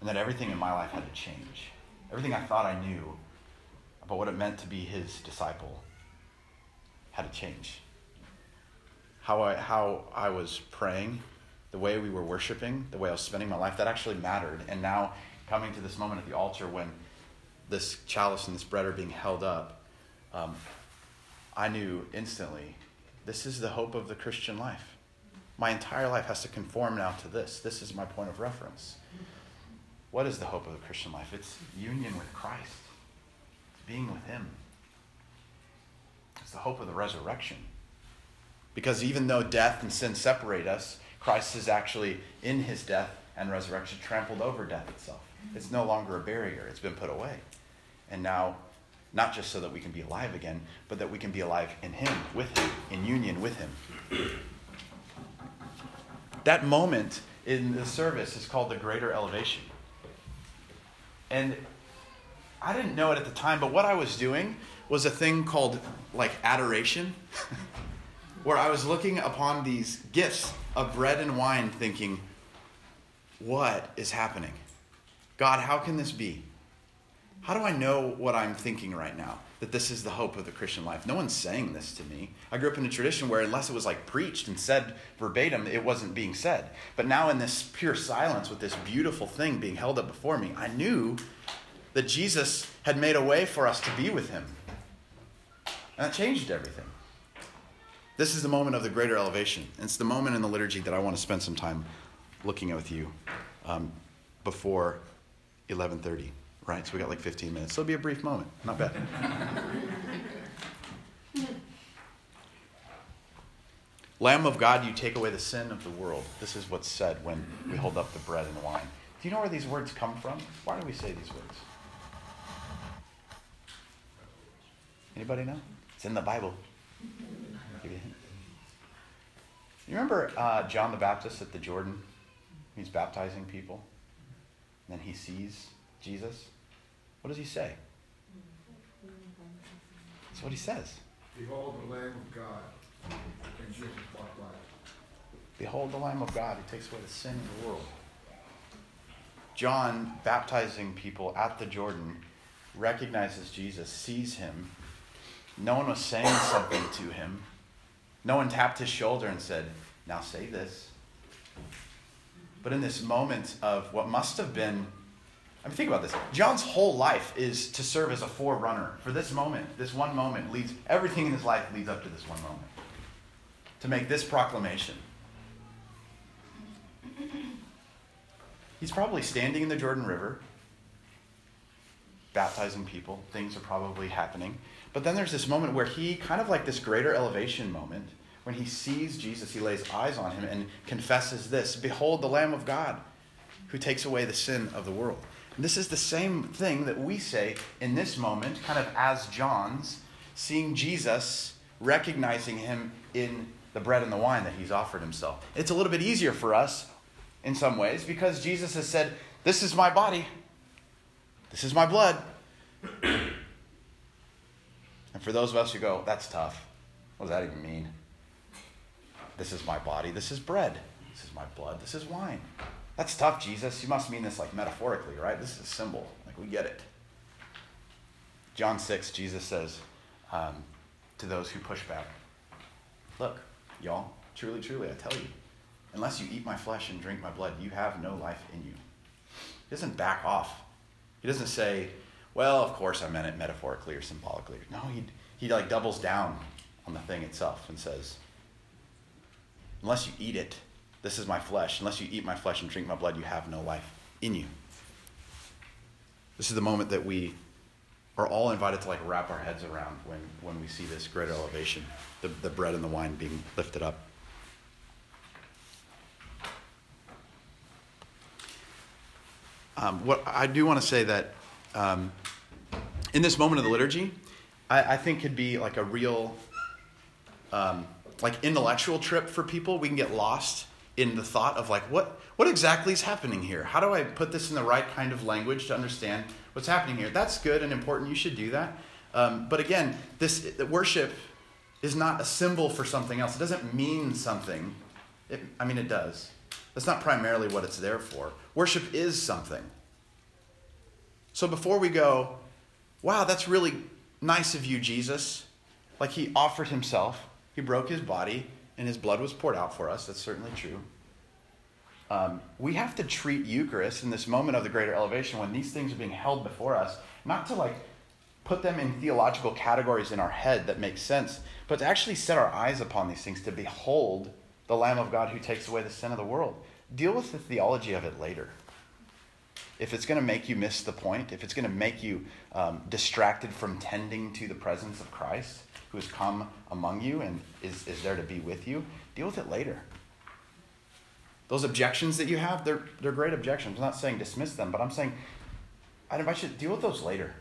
and that everything in my life had to change. Everything I thought I knew about what it meant to be his disciple had to change. How I how I was praying, the way we were worshiping, the way I was spending my life, that actually mattered. And now coming to this moment at the altar when this chalice and this bread are being held up, um, I knew instantly, this is the hope of the Christian life. My entire life has to conform now to this. This is my point of reference. What is the hope of the Christian life? It's union with Christ. It's being with him. It's the hope of the resurrection. Because even though death and sin separate us, Christ has actually, in his death and resurrection, trampled over death itself. It's no longer a barrier. It's been put away. And now, not just so that we can be alive again, but that we can be alive in him, with him, in union with him. That moment in the service is called the greater elevation. And I didn't know it at the time, but what I was doing was a thing called like adoration, where I was looking upon these gifts of bread and wine thinking, what is happening? God, how can this be? How do I know what I'm thinking right now? That this is the hope of the Christian life. No one's saying this to me. I grew up in a tradition where unless it was like preached and said verbatim, it wasn't being said. But now in this pure silence with this beautiful thing being held up before me, I knew that Jesus had made a way for us to be with him. And that changed everything. This is the moment of the greater elevation. It's the moment in the liturgy that I want to spend some time looking at with you um, before eleven thirty. Right, so we got like fifteen minutes. So it'll be a brief moment. Not bad. Lamb of God, you take away the sin of the world. This is what's said when we hold up the bread and the wine. Do you know where these words come from? Why do we say these words? Anybody know? It's in the Bible. You remember uh, John the Baptist at the Jordan? He's baptizing people. And then he sees Jesus, what does he say? That's what he says. Behold the Lamb of God. And Jesus walked by. Behold the Lamb of God who takes away the sin of the world. John, baptizing people at the Jordan, recognizes Jesus, sees him. No one was saying something to him. No one tapped his shoulder and said, now say this. But in this moment of what must have been, I mean, think about this. John's whole life is to serve as a forerunner for this moment. This one moment leads, everything in his life leads up to this one moment. To make this proclamation. He's probably standing in the Jordan River, baptizing people. Things are probably happening. But then there's this moment where he, kind of like this greater elevation moment, when he sees Jesus, he lays eyes on him and confesses this, behold the Lamb of God who takes away the sin of the world. And this is the same thing that we say in this moment, kind of as John's, seeing Jesus, recognizing him in the bread and the wine that he's offered himself. It's a little bit easier for us in some ways because Jesus has said, this is my body. This is my blood. And for those of us who go, that's tough. What does that even mean? This is my body. This is bread. This is my blood. This is wine. That's tough, Jesus. You must mean this like metaphorically, right? This is a symbol. Like we get it. John six, Jesus says um, to those who push back, look, y'all, truly, truly, I tell you, unless you eat my flesh and drink my blood, you have no life in you. He doesn't back off. He doesn't say, well, of course I meant it metaphorically or symbolically. No, he, he like doubles down on the thing itself and says, unless you eat it, this is my flesh. Unless you eat my flesh and drink my blood, you have no life in you. This is the moment that we are all invited to like wrap our heads around when, when we see this greater elevation, the, the bread and the wine being lifted up. Um, what I do want to say that um, in this moment of the liturgy, I, I think could be like a real um, like intellectual trip for people. We can get lost in the thought of like, what what exactly is happening here? How do I put this in the right kind of language to understand what's happening here? That's good and important. You should do that. Um, but again, this worship is not a symbol for something else. It doesn't mean something. It, I mean, it does. That's not primarily what it's there for. Worship is something. So before we go, wow, that's really nice of you, Jesus. Like he offered himself. He broke his body. And his blood was poured out for us. That's certainly true. Um, we have to treat Eucharist in this moment of the greater elevation when these things are being held before us, not to like put them in theological categories in our head that make sense, but to actually set our eyes upon these things, to behold the Lamb of God who takes away the sin of the world. Deal with the theology of it later. if it's going to make you miss the point, if it's going to make you um, distracted from tending to the presence of Christ, who has come among you and is, is there to be with you, deal with it later. Those objections that you have, they're, they're great objections. I'm not saying dismiss them, but I'm saying I'd invite you to deal with those later.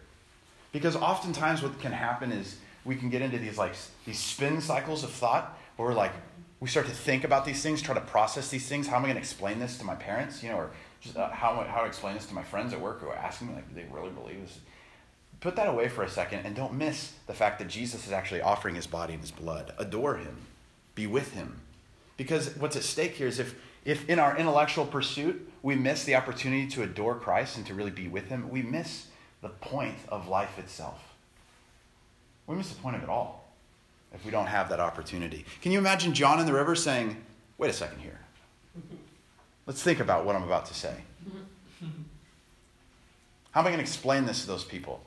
Because oftentimes what can happen is we can get into these like these spin cycles of thought where we're like, we start to think about these things, try to process these things. How am I going to explain this to my parents? You know, or just uh, how how I explain this to my friends at work who are asking me, like, do they really believe this? Put that away for a second and don't miss the fact that Jesus is actually offering his body and his blood. Adore him. Be with him. Because what's at stake here is if, if in our intellectual pursuit we miss the opportunity to adore Christ and to really be with him, we miss the point of life itself. We miss the point of it all if we don't have that opportunity. Can you imagine John in the river saying, wait a second here. Let's think about what I'm about to say. How am I going to explain this to those people?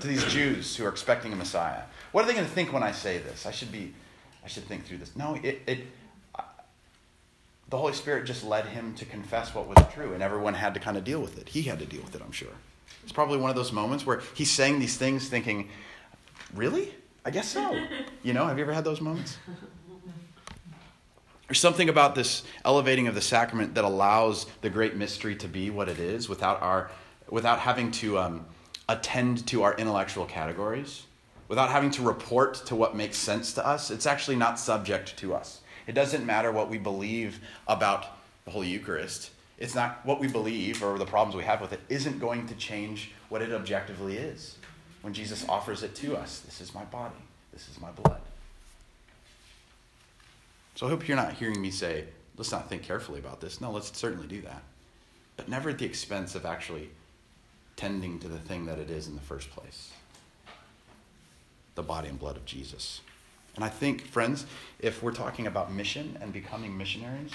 To these Jews who are expecting a Messiah. What are they going to think when I say this? I should be, I should think through this. No, it, it, the Holy Spirit just led him to confess what was true, and everyone had to kind of deal with it. He had to deal with it, I'm sure. It's probably one of those moments where he's saying these things thinking, really? I guess so. You know, have you ever had those moments? There's something about this elevating of the sacrament that allows the great mystery to be what it is without our, without having to, um, attend to our intellectual categories, without having to report to what makes sense to us. It's actually not subject to us. It doesn't matter what we believe about the Holy Eucharist. It's not what we believe or the problems we have with it isn't going to change what it objectively is. When Jesus offers it to us, this is my body, this is my blood. So I hope you're not hearing me say, let's not think carefully about this. No, let's certainly do that. But never at the expense of actually tending to the thing that it is in the first place, the body and blood of Jesus. And I think, friends, if we're talking about mission and becoming missionaries,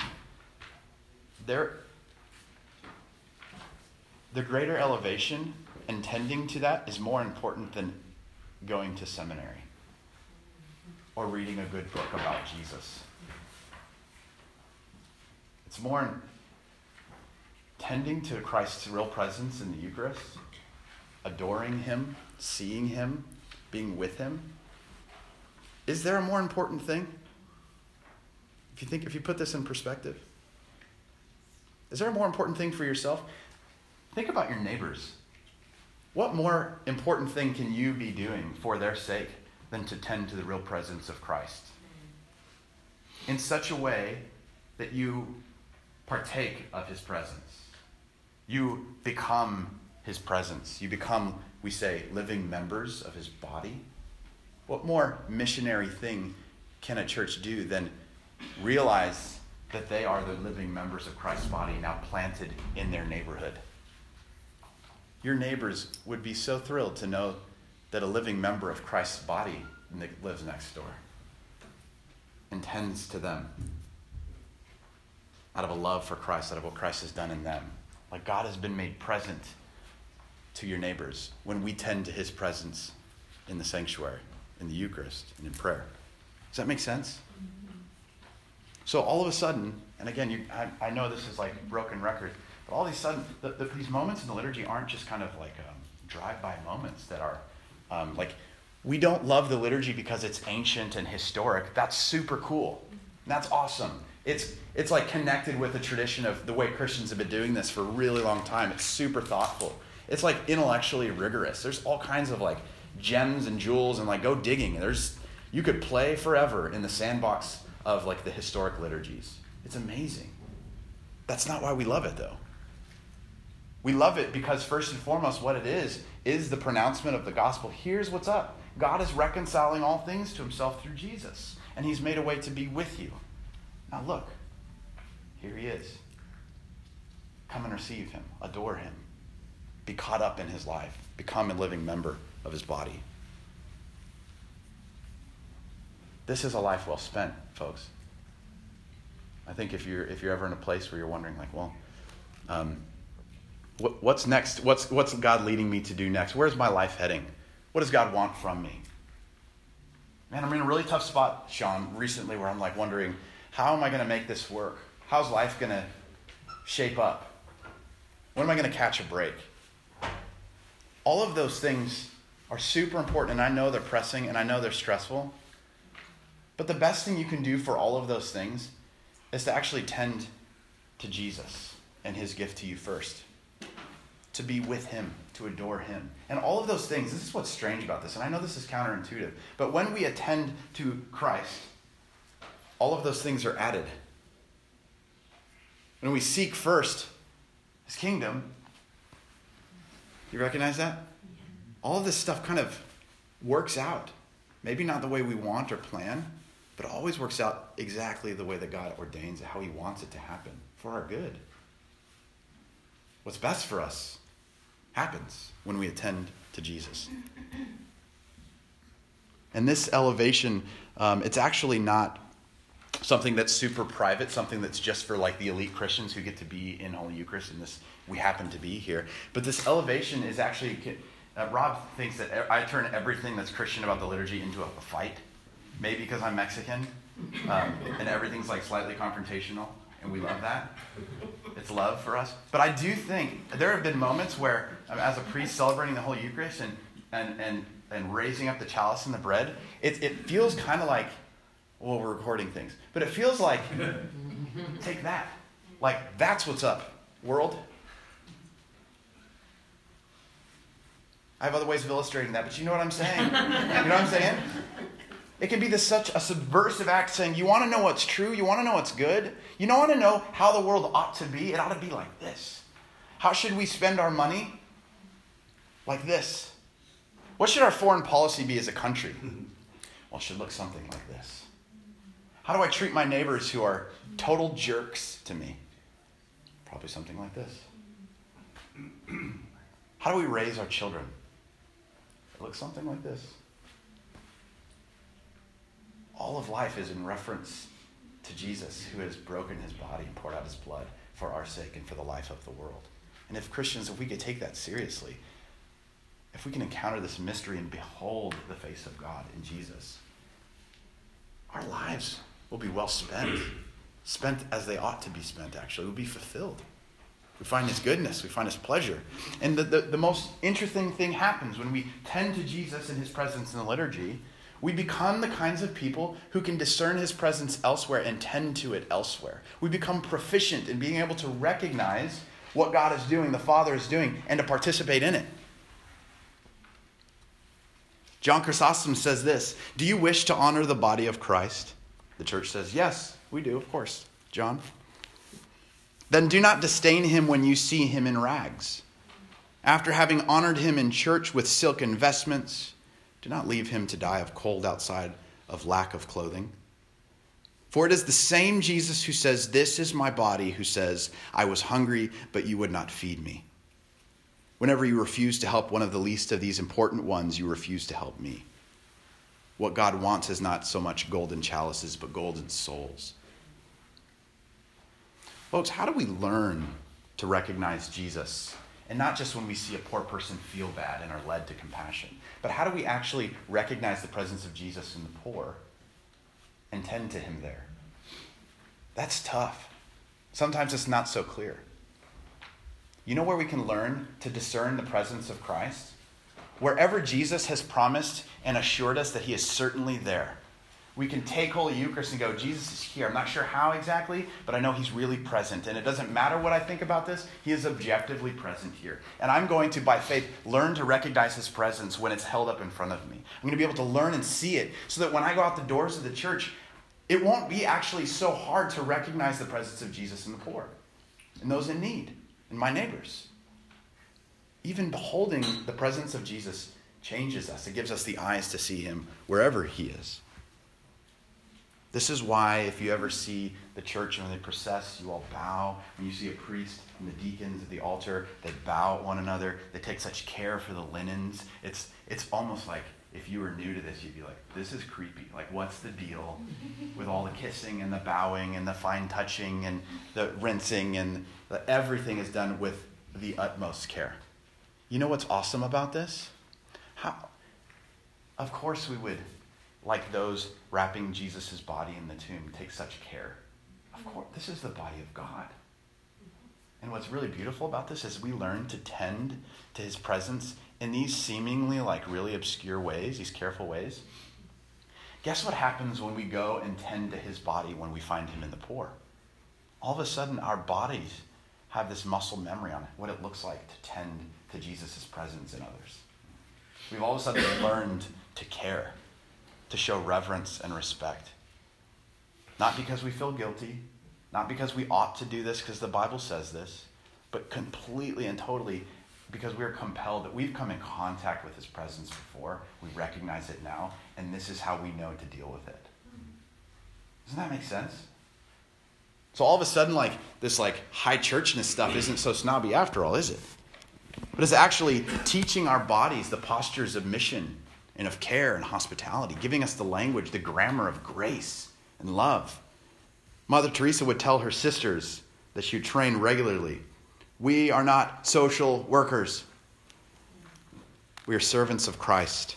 there, the greater elevation and tending to that is more important than going to seminary or reading a good book about Jesus. It's more tending to Christ's real presence in the Eucharist, adoring him, seeing him, being with him. Is there a more important thing? If you think, if you put this in perspective, is there a more important thing for yourself? Think about your neighbors. What more important thing can you be doing for their sake than to tend to the real presence of Christ in such a way that you partake of his presence? You become his presence. You become, we say, living members of his body. What more missionary thing can a church do than realize that they are the living members of Christ's body now planted in their neighborhood? Your neighbors would be so thrilled to know that a living member of Christ's body lives next door and tends to them out of a love for Christ, out of what Christ has done in them. Like God has been made present to your neighbors when we tend to his presence in the sanctuary, in the Eucharist, and in prayer. Does that make sense? So all of a sudden, and again, you, I, I know this is like broken record, but all of a sudden, the, the, these moments in the liturgy aren't just kind of like um, drive-by moments that are um, like, we don't love the liturgy because it's ancient and historic. That's super cool. That's awesome. It's it's like connected with the tradition of the way Christians have been doing this for a really long time. It's super thoughtful. It's like intellectually rigorous. There's all kinds of like gems and jewels and like go digging. There's you could play forever in the sandbox of like the historic liturgies. It's amazing. That's not why we love it though. We love it because first and foremost what it is is the pronouncement of the gospel. Here's what's up. God is reconciling all things to himself through Jesus. And he's made a way to be with you. Now look, here he is. Come and receive him. Adore him. Be caught up in his life. Become a living member of his body. This is a life well spent, folks. I think if you're if you're ever in a place where you're wondering, like, well, um, what, what's next? What's what's God leading me to do next? Where's my life heading? What does God want from me? Man, I'm in a really tough spot, Sean, recently where I'm like wondering, how am I going to make this work? How's life going to shape up? When am I going to catch a break? All of those things are super important, and I know they're pressing, and I know they're stressful. But the best thing you can do for all of those things is to actually tend to Jesus and his gift to you first. To be with him, to adore him. And all of those things, this is what's strange about this, and I know this is counterintuitive, but when we attend to Christ, all of those things are added. When we seek first his kingdom, do you recognize that? All of this stuff kind of works out. Maybe not the way we want or plan, but it always works out exactly the way that God ordains it, how he wants it to happen for our good. What's best for us happens when we attend to Jesus. And this elevation, um, it's actually not something that's super private, something that's just for like the elite Christians who get to be in Holy Eucharist, and this we happen to be here. But this elevation is actually... Uh, Rob thinks that I turn everything that's Christian about the liturgy into a fight. Maybe because I'm Mexican, um, and everything's like slightly confrontational, and we love that. It's love for us. But I do think there have been moments where, um, as a priest celebrating the Holy Eucharist and and and, and raising up the chalice and the bread, it, it feels kind of like, well, we're recording things. But it feels like, take that. Like, that's what's up, world. I have other ways of illustrating that, but you know what I'm saying. You know what I'm saying? It can be this such a subversive act saying, you want to know what's true, you want to know what's good, you don't want to know how the world ought to be, it ought to be like this. How should we spend our money? Like this. What should our foreign policy be as a country? Well, it should look something like this. How do I treat my neighbors who are total jerks to me? Probably something like this. How do we raise our children? It looks something like this. All of life is in reference to Jesus, who has broken his body and poured out his blood for our sake and for the life of the world. And if Christians, if we could take that seriously, if we can encounter this mystery and behold the face of God in Jesus, our lives will be well spent, spent as they ought to be spent, actually. We'll be fulfilled. We find his goodness. We find his pleasure. And the, the, the most interesting thing happens when we tend to Jesus and his presence in the liturgy. We become the kinds of people who can discern his presence elsewhere and tend to it elsewhere. We become proficient in being able to recognize what God is doing, the Father is doing, and to participate in it. John Chrysostom says this, "Do you wish to honor the body of Christ?" The church says, "Yes, we do, of course, John." "Then do not disdain him when you see him in rags. After having honored him in church with silken vestments, do not leave him to die of cold outside of lack of clothing. For it is the same Jesus who says, 'This is my body,' who says, 'I was hungry, but you would not feed me.' Whenever you refuse to help one of the least of these important ones, you refuse to help me. What God wants is not so much golden chalices, but golden souls." Folks, how do we learn to recognize Jesus? And not just when we see a poor person feel bad and are led to compassion, but how do we actually recognize the presence of Jesus in the poor and tend to him there? That's tough. Sometimes it's not so clear. You know where we can learn to discern the presence of Christ? Wherever Jesus has promised and assured us that he is certainly there. We can take Holy Eucharist and go, Jesus is here. I'm not sure how exactly, but I know he's really present. And it doesn't matter what I think about this. He is objectively present here. And I'm going to, by faith, learn to recognize his presence when it's held up in front of me. I'm going to be able to learn and see it so that when I go out the doors of the church, it won't be actually so hard to recognize the presence of Jesus in the poor, in those in need, in my neighbors. Even beholding the presence of Jesus changes us. It gives us the eyes to see him wherever he is. This is why if you ever see the church and when they process, you all bow. When you see a priest and the deacons at the altar, they bow at one another. They take such care for the linens. It's it's almost like if you were new to this, you'd be like, this is creepy. Like, what's the deal with all the kissing and the bowing and the fine touching and the rinsing and the, everything is done with the utmost care. You know what's awesome about this? How? Of course we would, like those wrapping Jesus' body in the tomb, take such care. Of course, this is the body of God. And what's really beautiful about this is we learn to tend to his presence in these seemingly like really obscure ways, these careful ways. Guess what happens when we go and tend to his body when we find him in the poor? All of a sudden, our bodies have this muscle memory on it, what it looks like to tend to Jesus' presence in others. We've all of a sudden learned to care, to show reverence and respect. Not because we feel guilty, not because we ought to do this because the Bible says this, but completely and totally because we're compelled, that we've come in contact with his presence before, we recognize it now, and this is how we know to deal with it. Doesn't that make sense? So all of a sudden, like this like high churchness stuff isn't so snobby after all, is it? But it's actually teaching our bodies the postures of mission and of care and hospitality, giving us the language, the grammar of grace and love. Mother Teresa would tell her sisters that she would train regularly, we are not social workers. We are servants of Christ.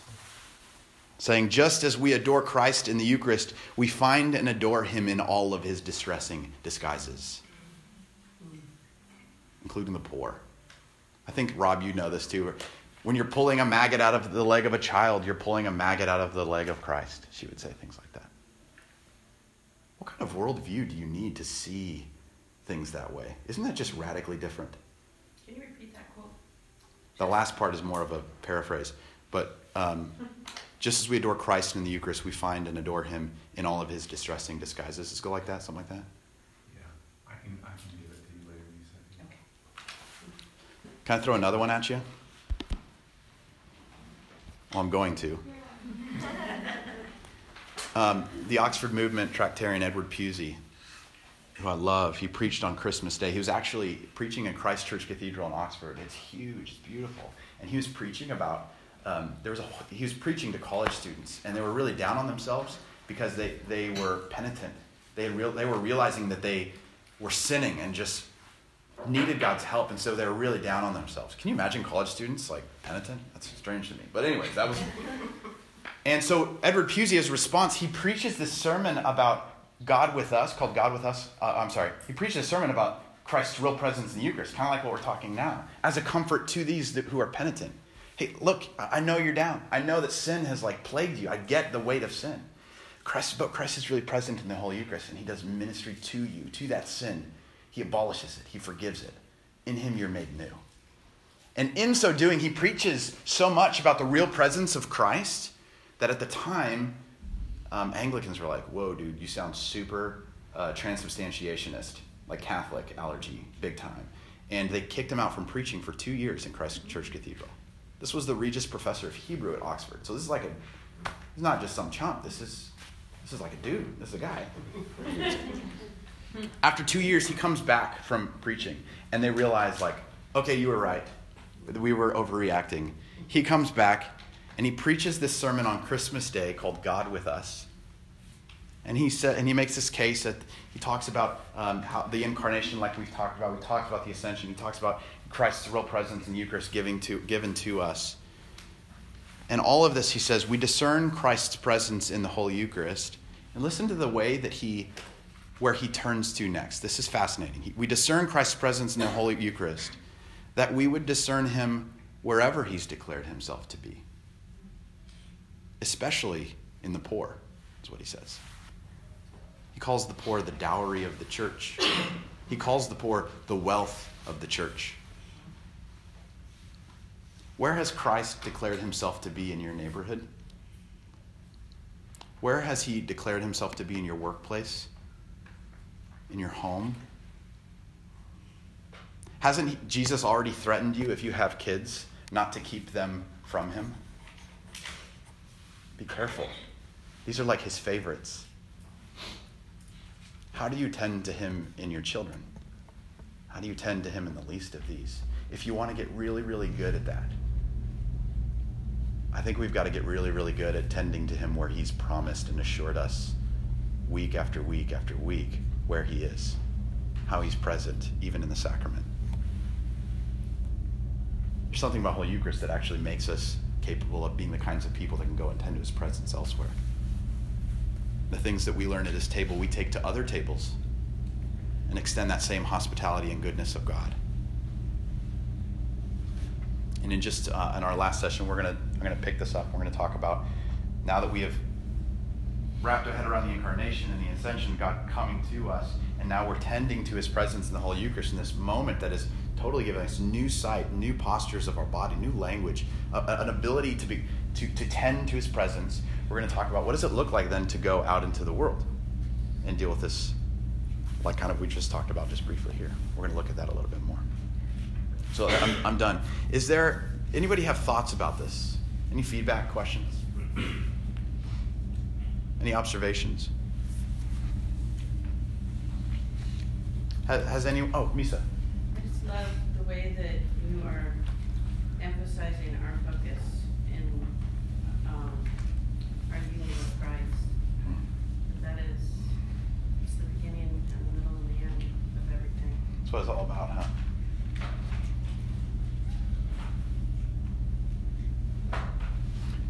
Saying, just as we adore Christ in the Eucharist, we find and adore him in all of his distressing disguises, including the poor. I think, Rob, you know this too. When you're pulling a maggot out of the leg of a child, you're pulling a maggot out of the leg of Christ. She would say things like that. What kind of worldview do you need to see things that way? Isn't that just radically different? Can you repeat that quote? The last part is more of a paraphrase, but um, just as we adore Christ in the Eucharist, we find and adore him in all of his distressing disguises. Let's go like that, something like that. Yeah, I can, I can give it to you later, Lisa. Okay. Can I throw another one at you? Well, I'm going to. Um, the Oxford Movement Tractarian Edward Pusey, who I love, he preached on Christmas Day. He was actually preaching in Christ Church Cathedral in Oxford. It's huge, it's beautiful. And he was preaching about, um, there was a, he was preaching to college students, and they were really down on themselves because they, they were penitent. They, real, they were realizing that they were sinning and just needed God's help, and so they were really down on themselves. Can you imagine college students, like, penitent? That's strange to me. But anyways, that was... And so Edward Pusey's response, he preaches this sermon about God with us, called God with us, uh, I'm sorry, he preached a sermon about Christ's real presence in the Eucharist, kind of like what we're talking now, as a comfort to these that, who are penitent. Hey, look, I know you're down. I know that sin has like plagued you. I get the weight of sin. Christ, but Christ is really present in the Holy Eucharist, and he does ministry to you, to that sin. He abolishes it. He forgives it. In him you're made new. And in so doing, he preaches so much about the real presence of Christ that at the time, Um, Anglicans were like, whoa, dude, you sound super uh, transubstantiationist, like Catholic allergy, big time. And they kicked him out from preaching for two years in Christ Church Cathedral. This was the Regius Professor of Hebrew at Oxford. So this is like a, it's not just some chump. This is, this is like a dude. This is a guy. After two years, he comes back from preaching. And they realize, like, okay, you were right. We were overreacting. He comes back. And he preaches this sermon on Christmas Day called God with Us. And he said, and he makes this case that he talks about um, how the incarnation, like we've talked about. We talked about the ascension. He talks about Christ's real presence in the Eucharist giving to, given to us. And all of this, he says, we discern Christ's presence in the Holy Eucharist. And listen to the way that he, where he turns to next. This is fascinating. He, we discern Christ's presence in the Holy Eucharist, that we would discern him wherever he's declared himself to be. Especially in the poor, is what he says. He calls the poor the dowry of the church. He calls the poor the wealth of the church. Where has Christ declared himself to be in your neighborhood? Where has he declared himself to be in your workplace? In your home? Hasn't Jesus already threatened you if you have kids not to keep them from him? Be careful. These are like his favorites. How do you tend to him in your children? How do you tend to him in the least of these? If you want to get really, really good at that, I think we've got to get really, really good at tending to him where he's promised and assured us week after week after week where he is, how he's present, even in the sacrament. There's something about Holy Eucharist that actually makes us capable of being the kinds of people that can go and tend to his presence elsewhere. The things that we learn at this table, we take to other tables. and extend that same hospitality and goodness of God. And in just uh, in our last session, we're gonna I'm gonna pick this up. We're gonna talk about, now that we have wrapped our head around the incarnation and the ascension, God coming to us, and now we're tending to his presence in the Holy Eucharist in this moment that is totally giving us new sight, new postures of our body, new language, uh, an ability to be to, to tend to his presence. We're gonna talk about what does it look like then to go out into the world and deal with this, like kind of we just talked about just briefly here. We're gonna look at that a little bit more. So I'm, I'm done. Is there, anybody have thoughts about this? Any feedback, questions? Any observations? Has, has any, oh, Misa. I just love the way that you are emphasizing our focus in um, our union with Christ. That is, it's the beginning and the middle and the end of everything. That's what it's all about, huh?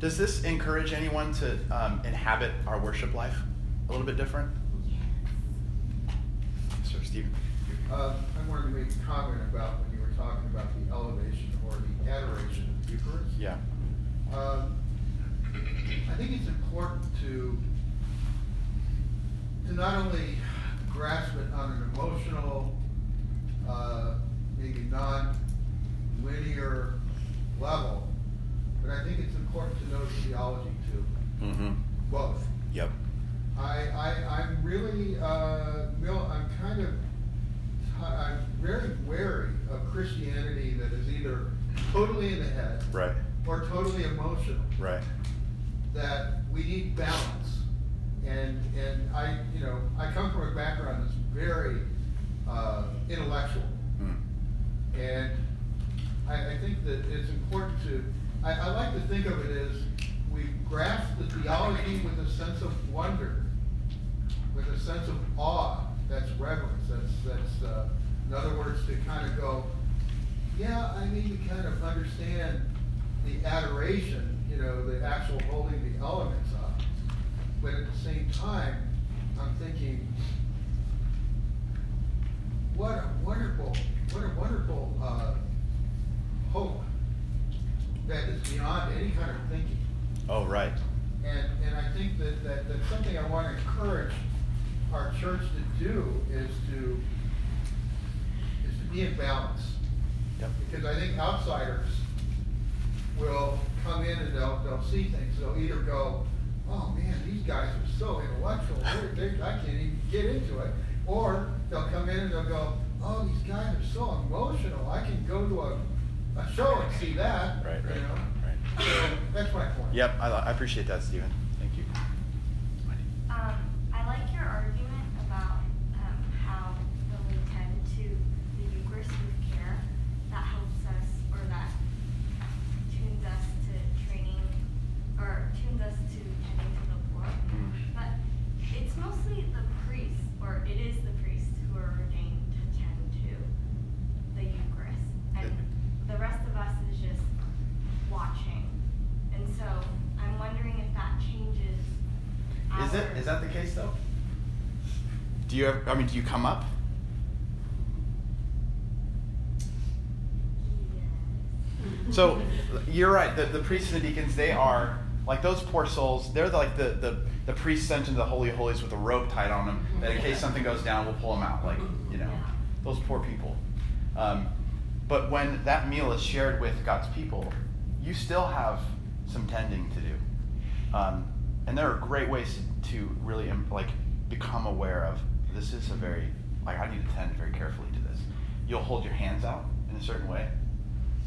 Does this encourage anyone to um, inhabit our worship life a little bit different? Yes. Sir, Stephen. Uh, I wanted to make a comment about when you were talking about the elevation or the adoration of the Eucharist. Yeah. Uh, I think it's important to to not only grasp it on an emotional, uh, maybe non-linear level, but I think it's important to know the theology too. Mm-hmm. Both. Yep. I, I, I'm really, uh, I'm kind of, I'm very wary of Christianity that is either totally in the head, right, or totally emotional. Right. That we need balance. And and I, you know, I come from a background that's very uh, intellectual. Mm. And I, I think that it's important to, I, I like to think of it as we grasp the theology with a sense of wonder, with a sense of awe. That's reverence. That's that's uh, in other words, to kind of go, yeah, I need to kind of understand the adoration, you know, the actual holding the elements up. But at the same time, I'm thinking, what a wonderful, what a wonderful uh, hope. That is beyond any kind of thinking. Oh, right. And and I think that, that that's something I want to encourage our church to do is to is to be in balance. Yep. Because I think outsiders will come in and they'll they'll see things. They'll either go, oh man, these guys are so intellectual. They're, they're, I can't even get into it. Or they'll come in and they'll go, oh, these guys are so emotional. I can go to a I show and see that. Right, right, you know? Right. So that's my point. Yep, I, I appreciate that, Stephen. Thank you. Um, I like your argument about um, how when we tend to the Eucharist with care, that helps us, or that tunes us to training, or tunes us to tending to the poor. Mm. But it's mostly the priest, or it is the priest who are ordained to tend to the Eucharist. And it, the rest of us is just watching. And so I'm wondering if that changes. Is it? Is that the case though? Do you ever, I mean, do you come up? Yeah. So you're right. The, the priests and the deacons, they are like those poor souls. They're like the, the, the priests sent into the Holy of Holies with a rope tied on them that in case something goes down, we'll pull them out. Like, you know, yeah. Those poor people. Um, But when that meal is shared with God's people, you still have some tending to do. Um, and there are great ways to really like become aware of this is a very, like I need to tend very carefully to this. You'll hold your hands out in a certain way.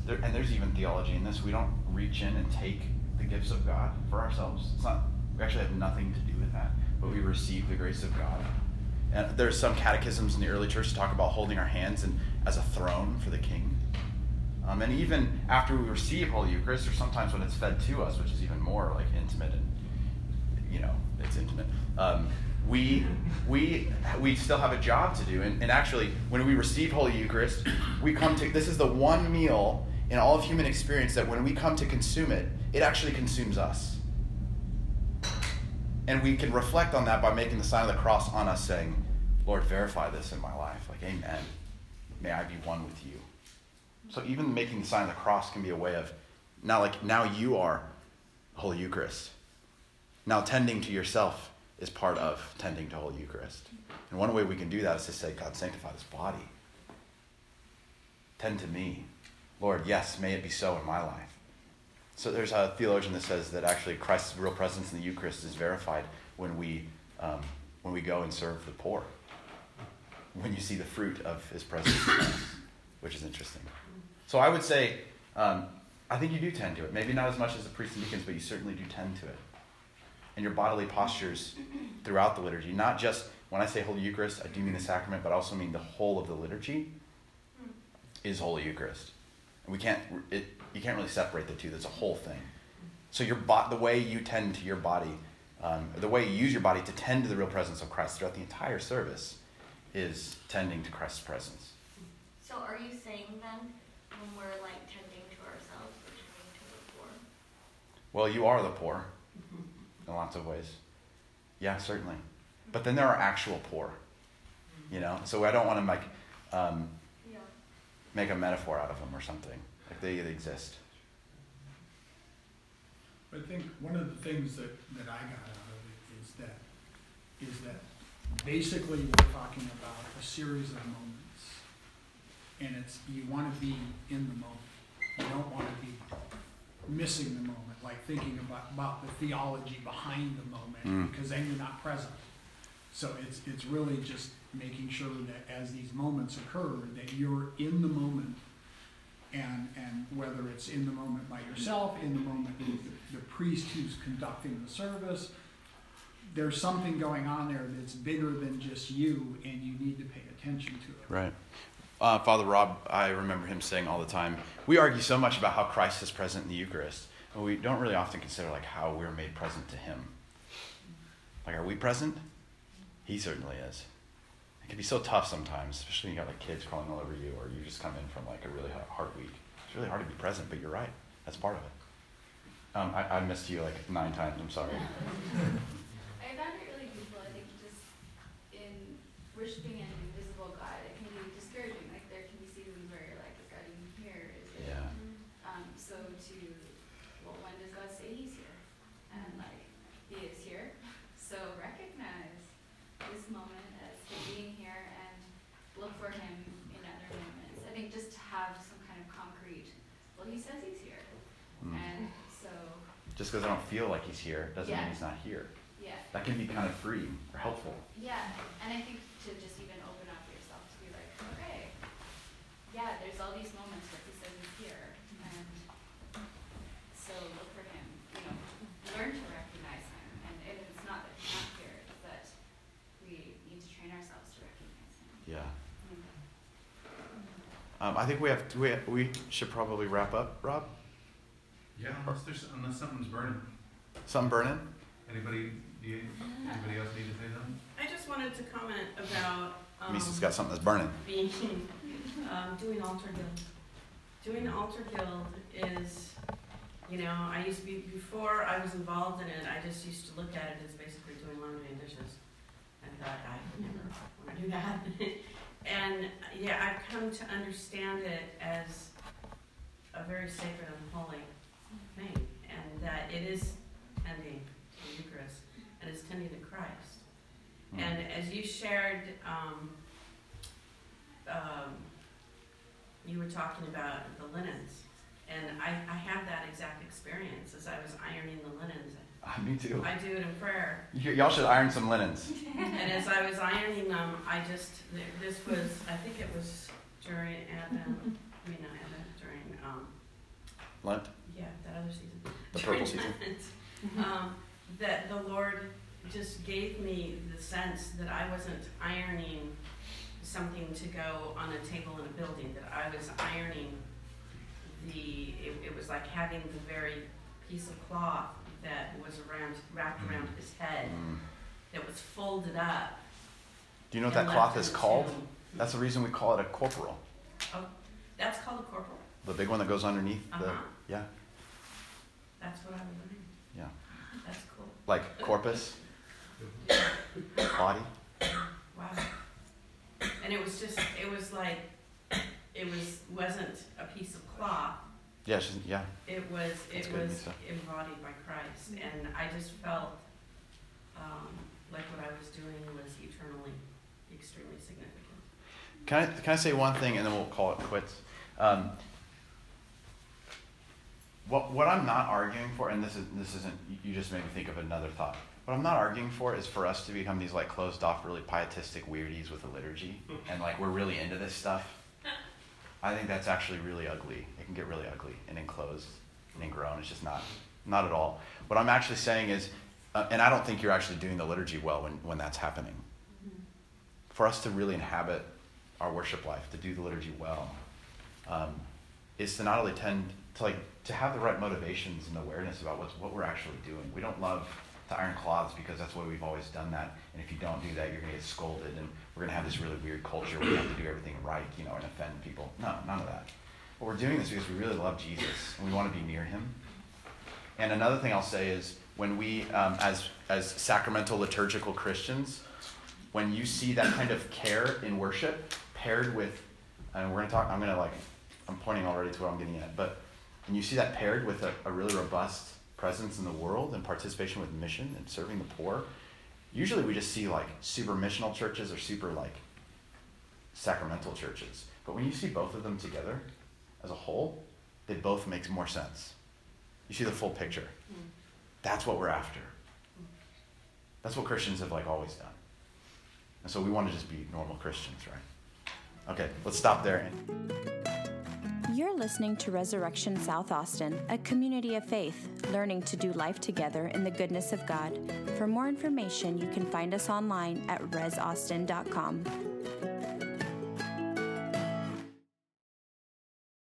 There, and there's even theology in this. We don't reach in and take the gifts of God for ourselves. It's not, we actually have nothing to do with that, but we receive the grace of God. And there's some catechisms in the early church that talk about holding our hands and as a throne for the king. Um, and even after we receive Holy Eucharist, or sometimes when it's fed to us, which is even more like intimate and, you know, it's intimate, um, we we we still have a job to do. And, and actually, when we receive Holy Eucharist, we come to, this is the one meal in all of human experience that when we come to consume it, it actually consumes us. And we can reflect on that by making the sign of the cross on us, saying, Lord, verify this in my life. Like, amen. May I be one with you. So even making the sign of the cross can be a way of, now like, now you are the Holy Eucharist. Now tending to yourself is part of tending to Holy Eucharist. And one way we can do that is to say, God, sanctify this body. Tend to me. Lord, yes, may it be so in my life. So there's a theologian that says that actually Christ's real presence in the Eucharist is verified when we um, when we go and serve the poor. When you see the fruit of his presence in us, which is interesting. So I would say, um, I think you do tend to it. Maybe not as much as the priests and deacons, but you certainly do tend to it. And your bodily postures throughout the liturgy, not just, when I say Holy Eucharist, I do mean the sacrament, but I also mean the whole of the liturgy is Holy Eucharist. And we can't, it, you can't really separate the two. That's a whole thing. So your bo- the way you tend to your body, um, the way you use your body to tend to the real presence of Christ throughout the entire service is tending to Christ's presence. So are you saying then, when we're like tending to ourselves, we're tending to the poor? Well, you are the poor in lots of ways. Yeah, certainly. But then there are actual poor, you know? So I don't want to make, um, yeah. make a metaphor out of them or something. Like they, they exist. I think one of the things that, that I got out of it is that is that basically we're talking about a series of moments, and it's you want to be in the moment. You don't want to be missing the moment, like thinking about, about the theology behind the moment, mm. because then you're not present. So it's it's really just making sure that as these moments occur, that you're in the moment, and and whether it's in the moment by yourself, in the moment with the, the priest who's conducting the service, there's something going on there that's bigger than just you, and you need to pay attention to it. Right. Uh, Father Rob, I remember him saying all the time, we argue so much about how Christ is present in the Eucharist, but we don't really often consider like how we're made present to him. Like, are we present? He certainly is. It can be so tough sometimes, especially when you got like kids crawling all over you, or you just come in from like a really hard week. It's really hard to be present, but you're right. That's part of it. Um, I, I missed you like nine times. I'm sorry. I found it really beautiful. I think just in worshiping an invisible God, it can be discouraging. Like there can be seasons where you're like, is God even here? Is it? Yeah. Um, so to, well, when does God say he's here? And like, he is here. So recognize this moment as being here and look for him in other moments. I think just to have some kind of concrete, well, he says he's here. Mm. And so. Just because I don't feel like he's here doesn't yeah. mean he's not here. Yeah. That can be kind of free or helpful. Yeah, and I think to just even open up yourself to be like, okay, yeah, there's all these moments where he says he's here, and so look for him, you know, learn to recognize him, and if it's not that he's not here, it's that we need to train ourselves to recognize him. Yeah. Mm-hmm. Um, I think we have, to, we have we should probably wrap up, Rob. Yeah, unless there's unless something's burning. Something burning. Anybody? Do you, anybody else need to say something? I just wanted to comment about um, Misa's got something that's burning. Being um, doing altar guild. Doing altar guild is, you know, I used to be before I was involved in it. I just used to look at it as basically doing laundry and dishes, and thought I would never want to do that. And yeah, I've come to understand it as a very sacred and holy thing, and that it is ending. Eucharist, and it's tending to Christ. Mm. And as you shared, um, um, you were talking about the linens, and I, I had that exact experience as I was ironing the linens. Uh, me too. I do it in prayer. Y- y'all should iron some linens. And as I was ironing them, I just, this was, I think it was during Advent, I mean not Advent, during um, Lent? Yeah, that other season. The purple season. um, that the Lord just gave me the sense that I wasn't ironing something to go on a table in a building, that I was ironing the, it, it was like having the very piece of cloth that was around wrapped around his head, mm. that was folded up. Do you know what that cloth is called? Tomb. That's the reason we call it a corporal. Oh, that's called a corporal? The big one that goes underneath uh-huh. the, yeah. That's what I was learning. Yeah. That's cool. Like corpus, body. Wow. and it was just, it was like, it was, wasn't a piece of cloth. Yes, yeah. It was, it That's was good, embodied by Christ, and I just felt um, like what I was doing was eternally, extremely significant. Can I, can I say one thing, and then we'll call it quits? Um, What what I'm not arguing for, and this is this isn't you just made me think of another thought. What I'm not arguing for is for us to become these like closed off, really pietistic weirdies with the liturgy, and like we're really into this stuff. I think that's actually really ugly. It can get really ugly and enclosed and ingrown. It's just not not at all. What I'm actually saying is, uh, and I don't think you're actually doing the liturgy well when when that's happening. For us to really inhabit our worship life, to do the liturgy well, um, is to not only tend to like. To have the right motivations and awareness about what's, what we're actually doing. We don't love to iron cloths because that's the way we've always done that. And if you don't do that, you're going to get scolded, and we're going to have this really weird culture where we have to do everything right, you know, and offend people. No, none of that. But we're doing this because we really love Jesus and we want to be near him. And another thing I'll say is when we, um, as as sacramental liturgical Christians, when you see that kind of care in worship paired with, and we're going to talk, I'm going to like, I'm pointing already to what I'm getting at, but and you see that paired with a, a really robust presence in the world and participation with mission and serving the poor. Usually we just see like super missional churches or super like sacramental churches. But when you see both of them together as a whole, they both make more sense. You see the full picture. That's what we're after. That's what Christians have like always done. And so we want to just be normal Christians, right? Okay, let's stop there. You're listening to Resurrection South Austin, a community of faith, learning to do life together in the goodness of God. For more information, you can find us online at res austin dot com.